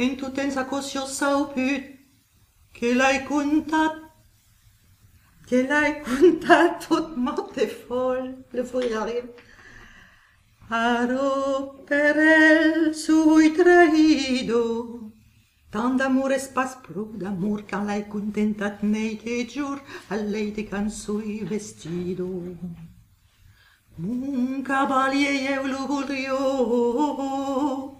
in tutenza cosio sauput, che l'hai cuntat. Que l'ai cuntat tot morte folle, le fou rire arrive. Aro per el sui traido, tant d'amore spas pruc d'amor, quand l'ai cuntentat neite giur, al leite can sui vestido. Mun cavalier eu l'urio,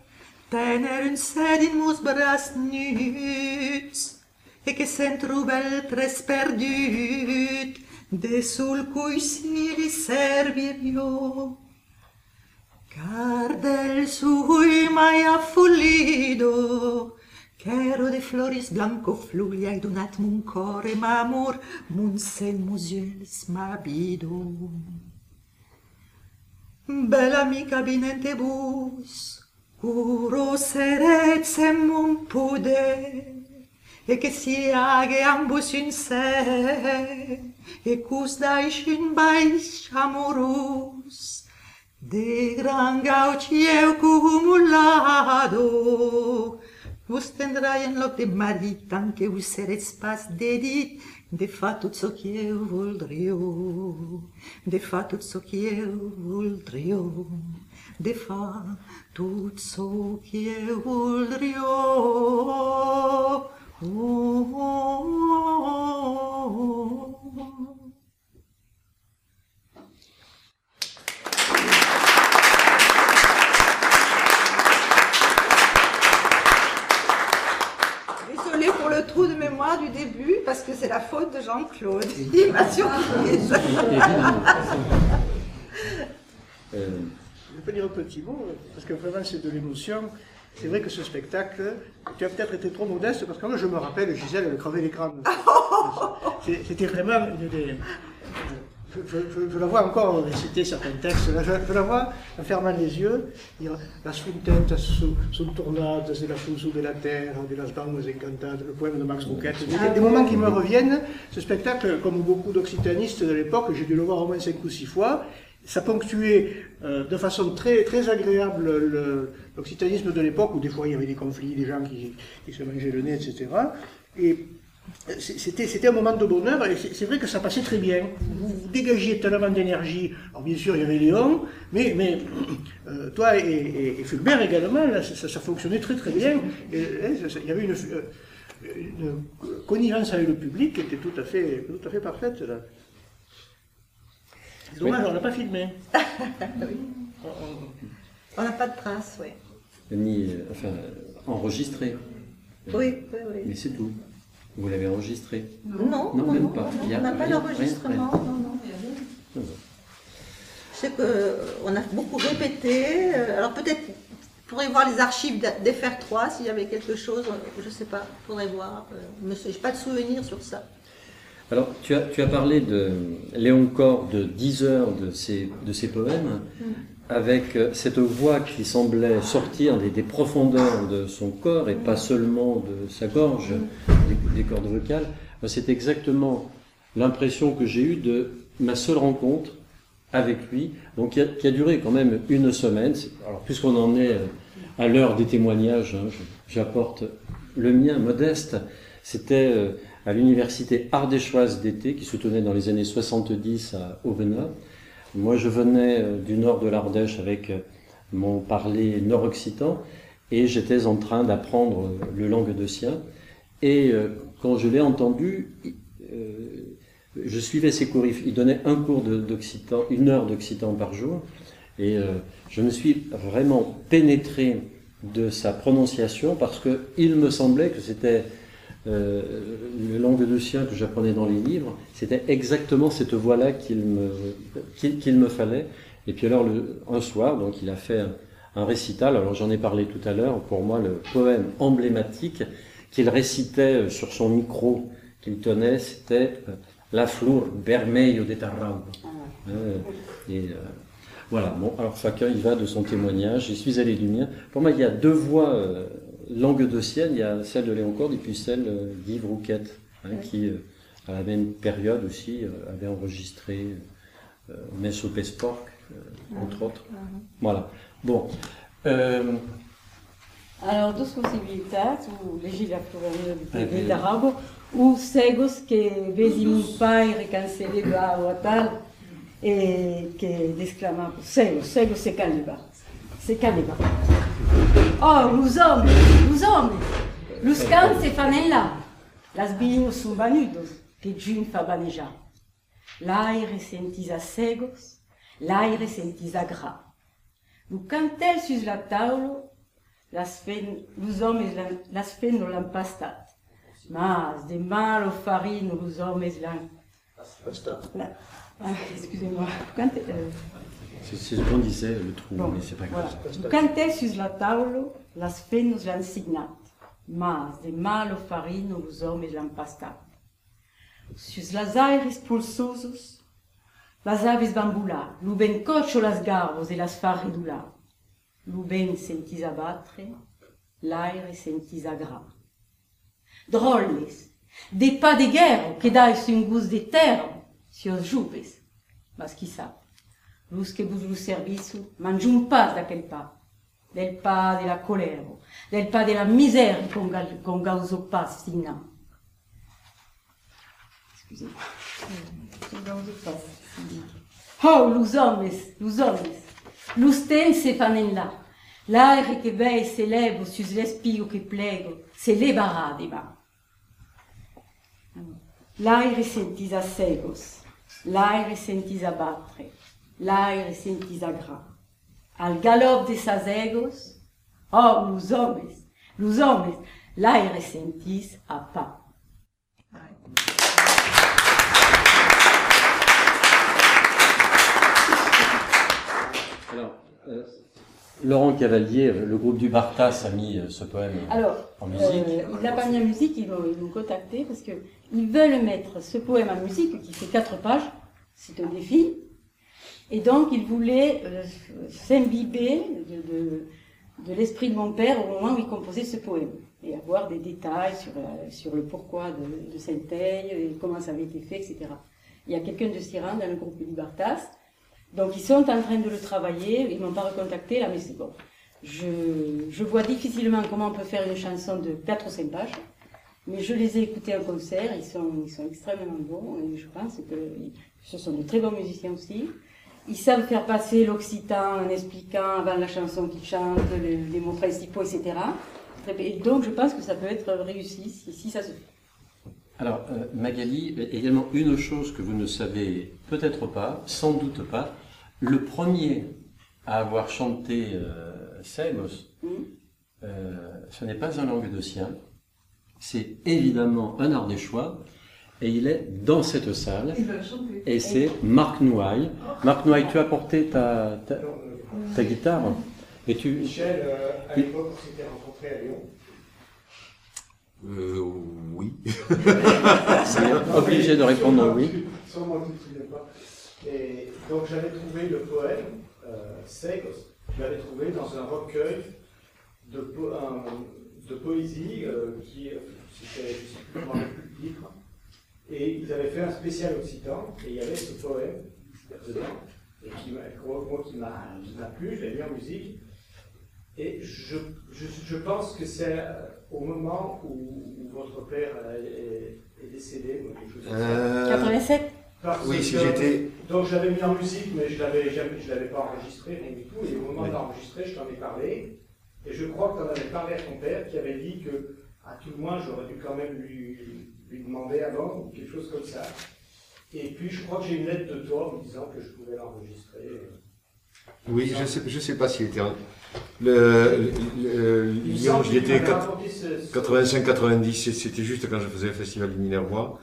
tener un sed in mus bras nuts, et que s'entrubel tres perdut, de sul cui sili servirio. Car del sui mai affullido, chero de floris blanco fluia ed unat mun core mamur, mun sen musiels mabido. Bella amica binente bus, curo seretsem mun pudet, e che si age ambus in se, e cus daishin baish amorus, de gran gaucieu cumulado, vos tendrai in loc de marit, anche us sereți pas dedit, de fa tot so che eu voldreu, de fa tot so che eu voldreu, de fa tot so che eu voldreu. Oh, oh, oh. Trou de mémoire du début parce que c'est la faute de Jean-Claude. Il m'a surprise. euh, je peux dire un petit mot parce que vraiment c'est de l'émotion. C'est vrai que ce spectacle, tu as peut-être été trop modeste parce que moi je me rappelle Gisèle elle crevait les crânes. C'était vraiment une des. Je, je, je, je la vois encore réciter certains textes, je, je la vois en fermant les yeux, dire la sfuntette, son tornade, c'est la fousou de la terre, de las dames encantadas, le poème de Max Rouquette. Des, des moments qui me reviennent, ce spectacle, comme beaucoup d'occitanistes de l'époque, j'ai dû le voir au moins cinq ou six fois, ça ponctuait euh, de façon très, très agréable l'occitanisme de l'époque, où des fois il y avait des conflits, des gens qui, qui se mangeaient le nez, et cetera. Et, C'était un moment de bonheur et c'est vrai que ça passait très bien. Vous, vous dégagez tellement d'énergie. Alors bien sûr il y avait Léon, mais, mais euh, toi et, et, et Fulbert également, là, ça, ça fonctionnait très très bien. Et, là, ça, il y avait une, une connivence avec le public qui était tout à fait, tout à fait parfaite. C'est dommage, on n'a pas filmé. Oui. On n'a pas de trace, oui. Ni euh, enfin, enregistré. Oui, oui, oui. Mais c'est tout. Vous l'avez enregistré? Non, non, même non, pas. Non, on n'a pas l'enregistrement. Non, non, non. Je sais qu'on a beaucoup répété. Alors peut-être, faudrait voir les archives d'F R trois, s'il y avait quelque chose, je ne sais pas, faudrait voir. Je n'ai pas de souvenir sur ça. Alors, tu as, tu as parlé de Léon Corre, de dix heures de ses, de ses poèmes, mmh. avec cette voix qui semblait sortir des, des profondeurs de son corps et pas seulement de sa gorge, des, des cordes vocales. C'est exactement l'impression que j'ai eue de ma seule rencontre avec lui, donc qui a, qui a duré quand même une semaine. Alors, puisqu'on en est à l'heure des témoignages, hein, j'apporte le mien modeste. C'était à l'université ardéchoise d'été qui se tenait dans les années soixante-dix à Aubenas. Moi, je venais du nord de l'Ardèche avec mon parler nord-occitan et j'étais en train d'apprendre le languedocien. Et quand je l'ai entendu, je suivais ses cours. Il donnait un cours d'occitan, une heure d'occitan par jour. Et je me suis vraiment pénétré de sa prononciation parce qu'il me semblait que c'était Euh, le languedocien que j'apprenais dans les livres, c'était exactement cette voix-là qu'il me, qu'il, qu'il me fallait. Et puis alors, le, un soir, donc, il a fait un, un récital, alors j'en ai parlé tout à l'heure, pour moi, le poème emblématique qu'il récitait sur son micro qu'il tenait, c'était « La flor vermelho de Tarrau euh, ». Et euh, voilà, bon, alors chacun il va de son témoignage, j'y suis allé du mien. Pour moi, il y a deux voix... Euh, languedocienne, il y a celle de Léon Corre et puis celle d'Yves Rouquette, hein, ouais. qui, euh, à la même période aussi, euh, avait enregistré euh, Messe au Pêche-Porc, euh, ouais. entre autres. Ouais. Voilà. Bon. Euh... Alors, dos possibilitats, ou legis la pluralité de l'arabe, ou cegos que vesimus paire canceleba ou tal, et que d'exclama, cegos, cegos se caleba, se caleba. Oh, los hombres, los hombres, los cans se fan en là, las vinos son banudos, que Jim fa banejar. L'aire sentis a cegos, l'aire sentis a gras. Lo cantel sus la taulo, las fen, los hombres las fen no l'han pastat. Mas de malo farino los hombres l'han... Pastat. Ah, excusez-moi, cantel... C'est ce qu'on disait, le trou, bon, mais c'est pas grave. Cantel sur la table, las fenos l'han signat, mas de malo farino los hommes l'han pastat. Sus las aires pulsosos, las aves van bular, lo ben cocho las garbos e las far ridular. Lo ben sentis a batre, l'aire sentis a gra. drollis, de pá de guerra que dá-se um gosto de terra, seus jovens. Mas, quiçá, os que buscam serviço manjam um pás daquele pá, del pá de la colera, del pá de la miséria com causou paz, sinã. Excusez-me. Com causou paz, sinã. Oh, os homens, os homens, os têm se fanem lá. L'aire que veille s'élève sur l'esprit que plague, se levará de bas. L'aire sentis a cegos, l'aire sentis a battre, l'aire sentis a gras. Al galop de ses egos, oh, los homens, los homens, l'aire sentis a pas. Alors, euh... Laurent Cavalier, le groupe du Bartas a mis ce poème Alors, en musique. Euh, il n'a pas mis en musique, ils vont, ils vont contacter parce qu'ils veulent mettre ce poème en musique qui fait quatre pages, c'est un défi. Et donc ils voulaient euh, s'imbiber de, de, de l'esprit de mon père au moment où il composait ce poème et avoir des détails sur, euh, sur le pourquoi de, de Saint-Aigre et comment ça avait été fait, et cetera. Il y a quelqu'un de Siran dans le groupe du Bartas. Donc ils sont en train de le travailler, ils m'ont pas recontacté là, mais c'est bon. Je, je vois difficilement comment on peut faire une chanson de quatre ou cinq pages, mais je les ai écoutés en concert, ils sont, ils sont extrêmement bons, et je pense que ce sont de très bons musiciens aussi. Ils savent faire passer l'occitan en expliquant avant la chanson qu'ils chantent, les, les mots principaux, et cetera. Et donc je pense que ça peut être réussi, si, si ça se fait. Alors, euh, Magali, également une chose que vous ne savez peut-être pas, sans doute pas, le premier à avoir chanté euh, Samos, mmh. euh, ce n'est pas un languedocien, c'est évidemment un ardéchois, et il est dans cette salle, et c'est Marc Nouaille. Marc Nouaille, tu as porté ta, ta, ta guitare et tu... Michel, euh, à l'époque, on s'était rencontrés à Lyon. Euh, oui. C'est obligé de répondre oui. Sans moi, tu ne te souviens pas. Et donc j'avais trouvé le poème, euh, Segos, je l'avais trouvé dans un recueil de, po un, de poésie, euh, qui, c'était, je ne sais plus comment, le livre. Et ils avaient fait un spécial occitan, et il y avait ce poème dedans, et qui m'a, moi qui m'a plu, je l'ai mis en musique. Et je, je, je pense que c'est au moment où, où votre père est, est décédé, ou quelque chose comme ça. quatre-vingt-sept Oui, si j'étais... Donc j'avais mis en musique, mais je ne l'avais pas enregistré, rien du tout. Et au moment oui. d'enregistrer, je t'en ai parlé. Et je crois que tu en avais parlé à ton père, qui avait dit que, à tout le moins, j'aurais dû quand même lui, lui demander avant, ou quelque chose comme ça. Et puis je crois que j'ai une lettre de toi me disant que je pouvais l'enregistrer. Oui, je ne sais, je sais pas s'il était... Le, le, le Lyon, j'y étais quatre-vingt-cinq quatre-vingt-dix, c'était juste quand je faisais le festival du Minervois,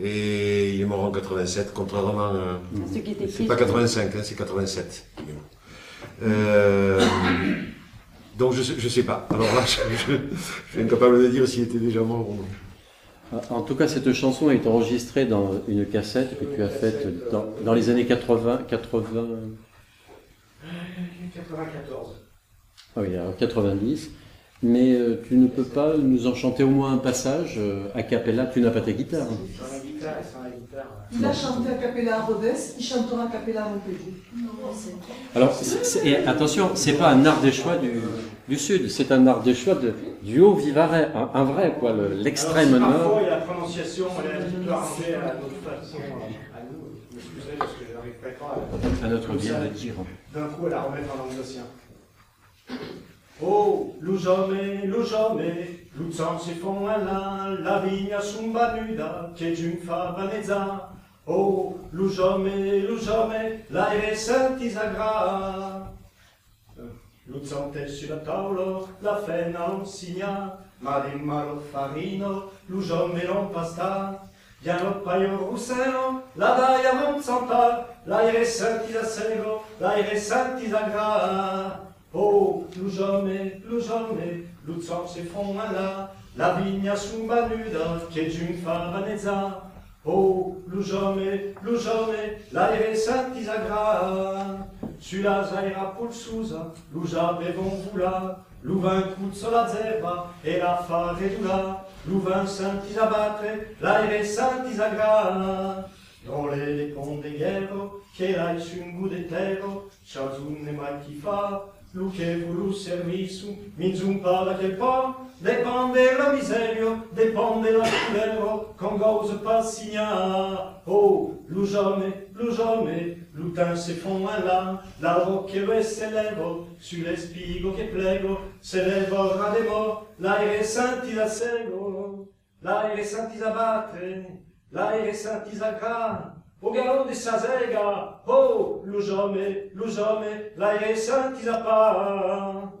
et il est mort en quatre-vingt-sept, contrairement... C'est pas quatre-vingt-cinq, hein, c'est quatre-vingt-sept. Euh, donc je, je sais pas. Alors là, je, je, je suis incapable de dire s'il était déjà mort ou non. En tout cas, cette chanson est enregistrée dans une cassette que tu as faite dans, dans les années quatre-vingts... quatre-vingts... quatre-vingt-quatorze. Ah oui, alors quatre-vingt-dix. Mais euh, tu ne peux pas nous en chanter au moins un passage euh, a cappella. Tu n'as pas ta guitare. Hein. Sans la guitare et sans la guitare. Il a chanté a cappella à Rodez, il chantera a cappella à Montpellier. Alors, c'est, c'est, et attention, c'est pas un Ardéchois du, du Sud, c'est un Ardéchois de, du Haut-Vivarais, un, un vrai, quoi, l'extrême nord. Parfois, il y a la prononciation, elle est un petit peu arrangée à notre façon, à nous. Excusez parce que je n'arrive pas à... À notre bien de dire. D'un coup, elle la remet en l'anglocien. Oh, los hombres, los hombres, lucharse con la, la viña zumba nuda, que triunfa Vanessa. Oh, los hombres, los hombres, la herencia tisagra. Luchante sur la table, la fena lo signa, marimba lo farino, los hombres lo pasta. Bien lo payo rusero, la daya monsantal, la herencia tisacero, la herencia tisagra. Oh, los hombres, los hombres, lucharse con la, la viña zumba nuda, que triunfa Vanessa. Oh, los hombres, los hombres, la herencia tisagra. Sur la zaira pulsusa, los hombres vont vouloir, l'ouvain coute sur la zebra, et la faredula. Louvain Saint-Isabatre, l'aere Saint-Isagrana, Role le conde ghero, cherai sungu etero, ciasunne mai fa, luce vulus servisu, minzum pala che po, depande la miserio, depande la culero, con gauze passigna. Oh, l'ujome, l'ujome, lutin se fond à l'âme, la roqueure s'élève, sur l'espigo che plego, s'élève au ras des morts, l'aere Saint-Isasego, l'aere Saint-Isabatte, l'aere Saint-Isacra, au galon de Sazega, oh, l'ujome, l'ujome, l'aere Saint-Isapa.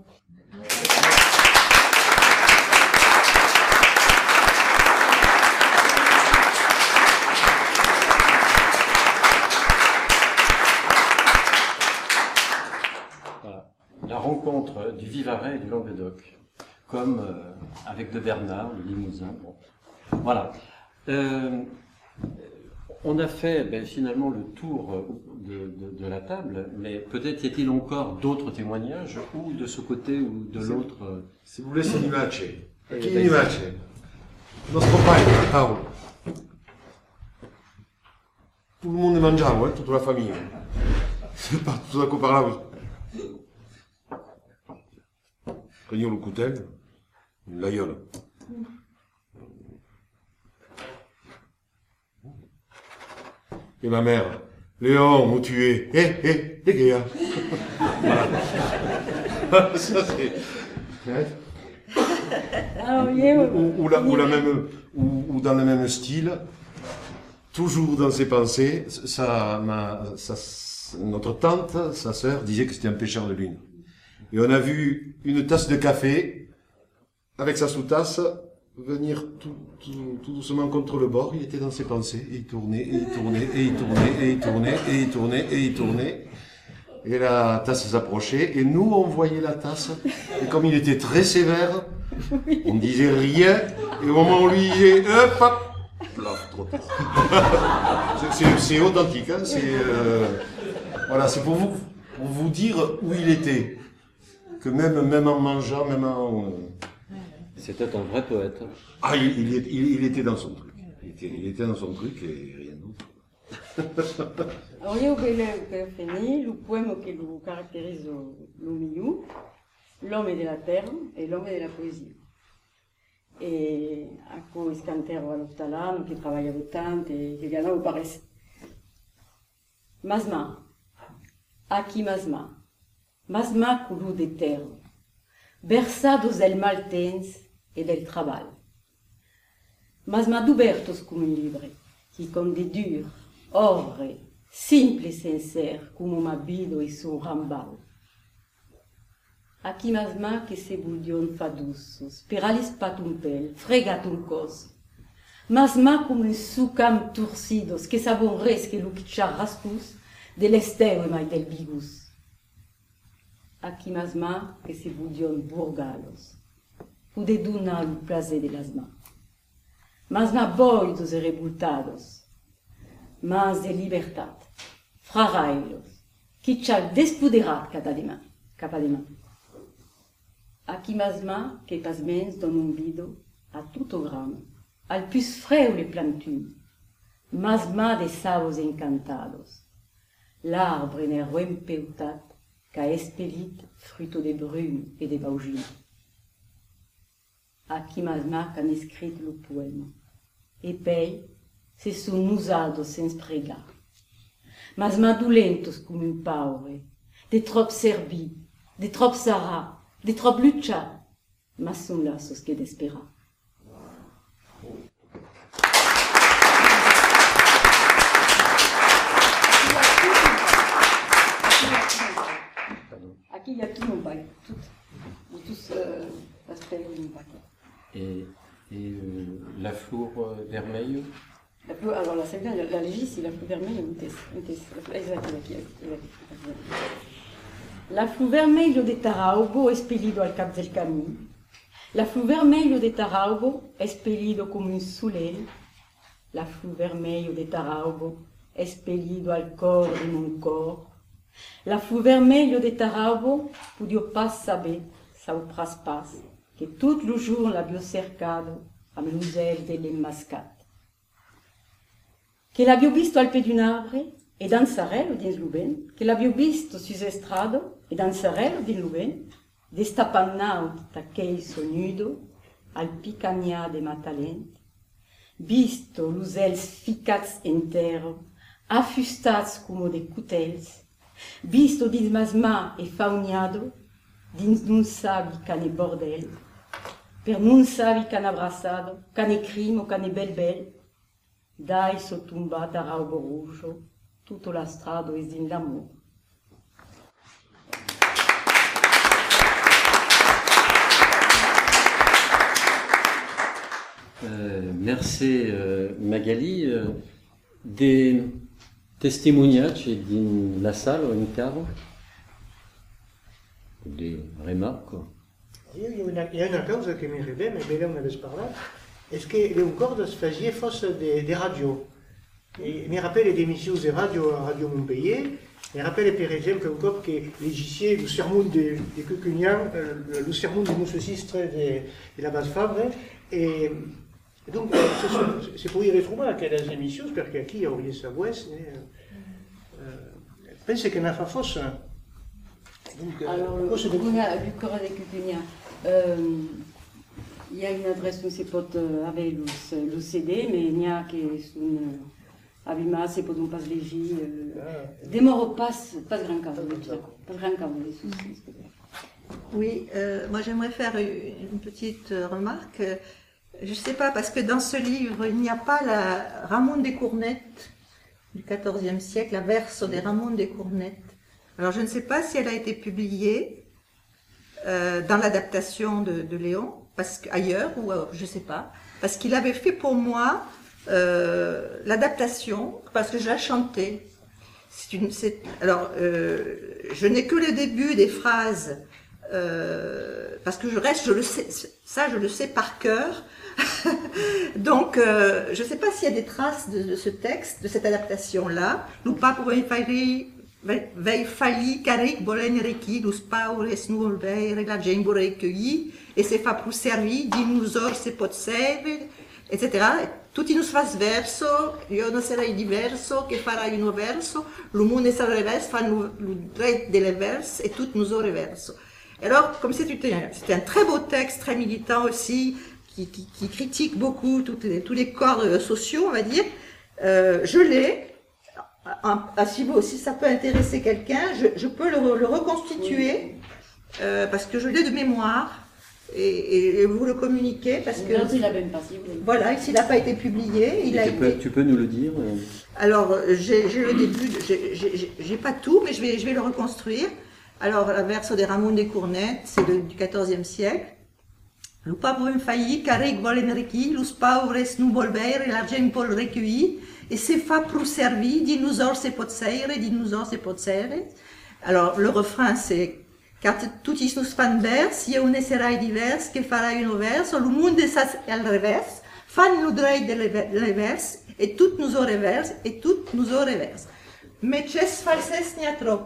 Voilà, la rencontre du Vivarais et du Languedoc, comme euh, avec de Bernard, le Limousin. Bon. Voilà. Euh, on a fait ben, finalement le tour de, de, de la table, mais peut-être y a-t-il encore d'autres témoignages, ou de ce côté ou de l'autre. Si vous voulez, c'est l'image. Qui est l'image? Nostro padre, a tavola. Tout le monde mangeava, hein, toute la famille. C'est pas tout à coup par là, oui. Prenons le coutel, la gueule. Et ma mère, Léon, où tu es? Eh, eh, les gars. Voilà. Ça, c'est... Ah, oui, oui. Ou, ou, la, ou, la même, ou, ou dans le même style, toujours dans ses pensées, sa, ma, sa, notre tante, sa sœur, disait que c'était un pêcheur de lune. Et on a vu une tasse de café, avec sa sous-tasse, venir tout, tout, tout doucement contre le bord. Il était dans ses pensées, et il tournait, et il tournait, et il tournait, et il tournait, et il tournait, et il tournait. Et la tasse s'approchait, et nous, on voyait la tasse, et comme il était très sévère, on ne disait rien, et au moment où lui disait, hop, hop, plaf, trop tard. C'est authentique, hein, c'est, euh, voilà, c'est pour vous, pour vous dire où il était, que même, même en mangeant, même en... C'était un vrai poète. Ah, il, il, il, il était dans son truc. Il était, il était dans son truc et rien d'autre. Oriol Belafeni, le poème qui le caractérise le milieu, l'homme est de la terre et l'homme est de la poésie. Et à quoi est-ce qu'un terre va l'hôpital, qui travaille tant et qui gagne au Paris. Masma, à qui masma? Masma coulou de terre. Versados del mal temps e del trabalho. Mas madubertos como um livre, que como de dur, orre, simples e sincero, como uma vida e seu rambal. Aqui masma que se buldion fadusos, peralis patumpel, fregatum cos. Masma como um sucam torcidos, que sabon res que luquichar raspus, del estero e mai del bigus. Aqui masma que se budion burgalos, pude dunar o prazer de lasma. Masma boidos e rebultados, mas de libertad, frarailos, que chal despuderat cada demã, cada demã. Aqui masma que pasmens don um bido a tuto gramo, al plus freule plantum, masma de sabos encantados, l'arbre nero empeutat, qu'a espélit fruto de brume et de baugine. A qui masma qu'en escrit le poème, et pei, se son usados sans pregar. Masma dulentos cum un paure, de trop servi, de trop sara, de trop lucha, mas son lasos que d'espera. Il y a tout mon paquet, tout, tout euh, l'aspect de mon paquet. Et, et euh, la fleur vermeille? La fleur, alors la seconde, la, la légis, la fleur vermeille, la fleur vermeille de Taraubo espellido al cap del camino. La fleur vermeille de Taraubo espellido comme un soleil. La fleur vermeille de Taraubo espellido al corps de mon corps. La fleur vermeille de Taraubo, pudio pas saber, sao pras pas, que tout le jour la bio cercado, عملوا زي ديال الماسكات che l'abbiamo visto al piede di un arbre e danzarello di Luben, che l'abbiamo visto su strada e danzarello di Luben, destappando tacchei sonudo al picagna de Matalent, visto l'usel sficcats intero, affustats come de cutels, visto dismasma e fauniado, dins non sabi cane bordel, per non sabi cane abbracciato, cane crimo, cane bel bel, dai sottumbata a raubo rouge, tutto la strada è in l'amore. Euh, merci euh, Magali. Euh, des testimoniages dans la salle ou en carro? Des remarques? Il y a une chose qui me revient, mais Béla m'avait parlé. Est-ce que les cordes faisaient face des, des radios? Et je me rappelle des émissions de radio à Radio Montpellier. Je me rappelle par exemple encore que les gissiers du sermon des de Cucugnans, euh, le sermon du Mousse Sistre de, de la Basse-Fabre. Et donc, c'est pour y retrouver à quelles émissions, parce qu'ici, on vient savoir, je pense qu'il y a fausse. Alors, le corps des Cucugnans. Il y a une adresse où c'est pas avec le C D, mais il y a qui est une abîme, c'est pas donc pas léger. Des morts passent, pas grand cas, pas grand cas, les soucis. Oui, euh, moi j'aimerais faire une petite remarque. Je ne sais pas, parce que dans ce livre, il n'y a pas la Ramon des Cournettes du quatorzième siècle, la verse des Ramon des Cournettes. Alors je ne sais pas si elle a été publiée euh, dans l'adaptation de, de Léon, parce qu'ailleurs, ou alors, je ne sais pas, parce qu'il avait fait pour moi euh, l'adaptation, parce que je la chantais. Une, alors, euh, je n'ai que le début des phrases, euh, parce que je reste, je le sais, ça je le sais par cœur. Donc, euh, je ne sais pas s'il y a des traces de, de ce texte, de cette adaptation-là. Lupa povei fali karik bolen reki, dus paures nuol veire la gengo recueilli, et se fa pour servi, dinusor se pot servir, et cetera. Tutti nous fas verso, io non sarai diverso, che farai uno verso, l'umune sarà reverse, fanno l'udret delle verse, et tout nous au reverso. Alors, comme c'était un, un très beau texte, très militant aussi, qui, qui, qui critique beaucoup toutes les, tous les corps sociaux, on va dire, euh, je l'ai, si, si ça peut intéresser quelqu'un, je, je peux le, le reconstituer, euh, parce que je l'ai de mémoire. Et, et vous le communiquez parce que... Non, il a même pas, si vous... Voilà, s'il n'a pas été publié, il a tu, été... Peux, tu peux nous le dire euh... Alors, j'ai le début, j'ai pas tout, mais je vais, je vais le reconstruire. Alors, la verse des Ramon des Cournettes, c'est du quatorzième siècle. « Lupa povem failli, carreg volen requi, lus paures nu volver, l'argent pol recueilli, et se fa prou servi, dinusor se pot serre, dinusor se pot serre. » Alors, le refrain, c'est... Car tutti nous fan vers, io ne serai divers, che farai uno verso, le monde è al revers, fan l'udrei delle verse, et tout nous au revers, et tout nous au revers. Meces falses n'ia trop,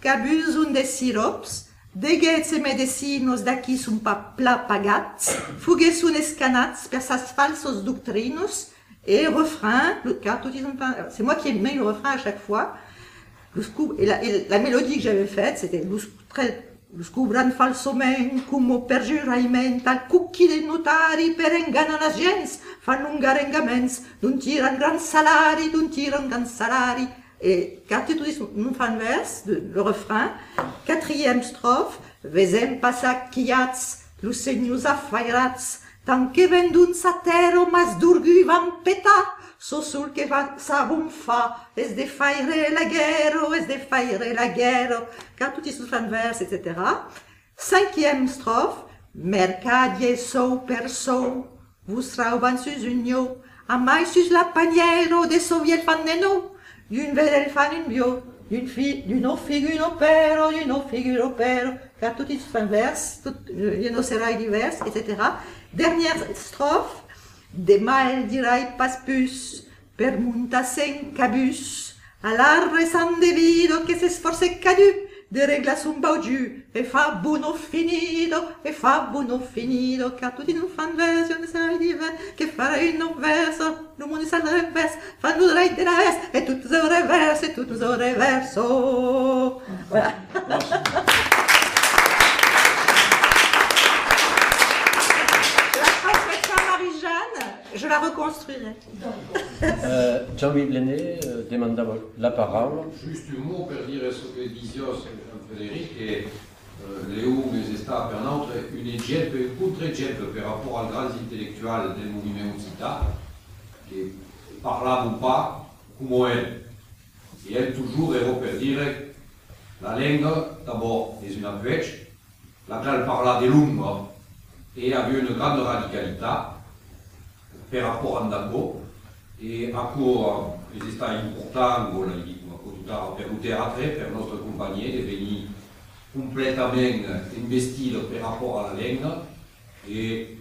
cabus un des sirops, deghez e medesinos d'aci sunt pla pagats, fuges un escanats per sas falsos doctrinos, et refrain, car tutti nous fan... C'est moi qui mets le refrain à chaque fois, et la, et la mélodie que j'avais faite, c'était... Scobrano falsomen, cum perjuraiment, al cucchi dei notari per ingannare la gens, fanno un garengaments, non tirano gran salari, non tirano gran salari. Et cartiturisme, non fan verse, le refrain, quatrième strophe, vesem passacchiats, lucenius affairats, tanque vendun satero mas durgu van peta, so sul che savum fa, es de faire la guerre, es de faire la guerre, car tutti sono fan verse, et cetera. Cinquième strophe, mercadie so per so, vous rauban sus unio, amai sus la paniero, de soviel fan neno, d'un vedel fan un bio, d'un fi, d'un o figu un opero, d'un o figu un opero, car tutti sono fan verse, io non serai diverse, et cetera. Dernière strophe, Demae dirai paspus, per muntas en cabus, alarre san devido, che se sforse cadu, de reglas un baugiu, e fa bunul finido, e fa bunul finido, ca tu din un fan versi, unde sarai divers, che farai un verso, nu mundi sal revers, fa nu rai de la est, e tutto un reverso, e tutto un reverso. Voilà. Je la reconstruirai. euh, Jean-Yves Lenné euh, demanda la parole. Juste un mot pour dire ce que disait Jean-Frédéric et euh, Léo, les États permanents, une équipe, une contre-équipe par rapport aux grands intellectuels du mouvement Cita, qui parlaient pas comme elle. Et elle, toujours, elle veut dire la langue, d'abord, est une approche, laquelle parlait de langue et avait une grande radicalité. Per rapport a Andago e a cui è stato importante, voglio dire, per il teatro, per la nostra compagnia, di venire completamente investito per rapport alla lingua e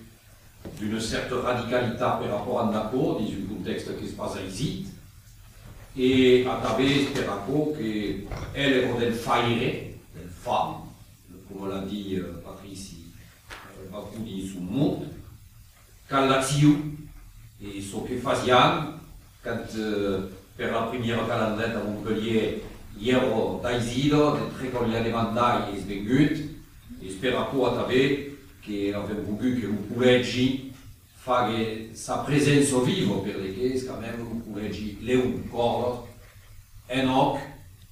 di una certa radicalità per rapport a Andago, in un contesto che si passa ici, e a través per rapport che è l'ero del fare, del fare, come l'ha detto Patrici, Bakudi sul mondo, con l'azione. E so che facciamo, quando per la prima calandretta a Montpellier, ero da Isidro, nel tre con gli alimenti e svenuto, e spero ancora che abbiamo voluto che un collegio faccia sa presenza viva, perché è un collegio che è un corpo, è un occhio,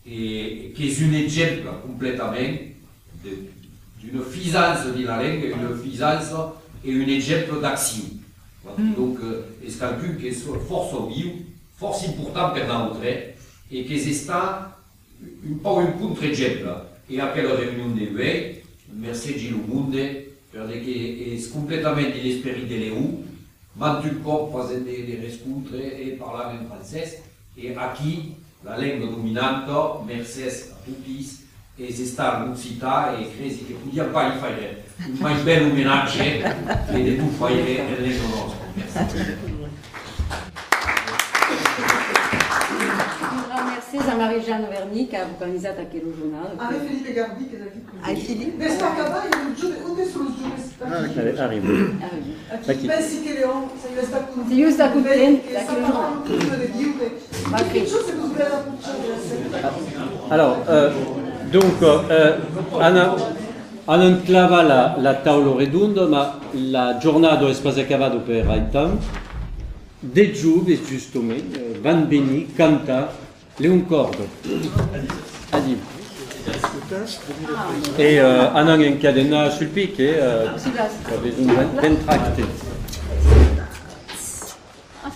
e che è un esempio completamente di una fissanza della lingua, una fissanza e un esempio d'azione. Donc, il calcule que c'est fort obvious, fort important pour nous et que c'est un contre-exemple. Et après la réunion de l'U E, merci à tout le monde, parce que c'est complètement l'esprit de l'E U, mais tout corps faisait des rencontres et parlait en français. Et ici, la langue dominante, merci à tous, e si sta l'Uccità e credi che possiamo fare un mai bel omenaggio che tu fai nelle conosco. Grazie a Marie-Jeanne Verni che ha organizzato questo giornale. A Felipe Gardi che l'ha fatto. A Felipe. Ne sta cadà il giorno onde sul giorno. Arrivo. Arrivo. Pensi che Leon se io sta con Dio sta con te che sta parlando di Dio che ma che cosa non preda per allora donc, euh, en enclava la, la tavola redonda, ma la giornata è stata cavata per il tempo. De giove, giustamente, Van Beni canta Leon Cordo. Adib. E euh, en encadena sul pic, eh, aveva un ben tracte.